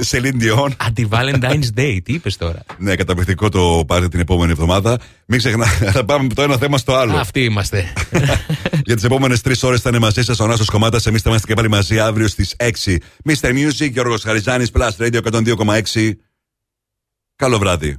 Σελίν Διόν. Αντι Valentine's Day, τι είπες τώρα. Ναι, καταπληκτικό το πάρτι την επόμενη εβδομάδα. Μην ξεχνάτε, θα πάμε από το ένα θέμα στο άλλο. Αυτοί είμαστε. Για τις επόμενες τρεις ώρες θα είναι μαζί σας ο Νάσος Κομμάτας. Εμείς θα είμαστε και πάλι μαζί αύριο στις έξι. Mister Music, Γιώργος Χαριζάνης, Plus Radio εκατόν δύο κόμμα έξι. Καλό βράδυ.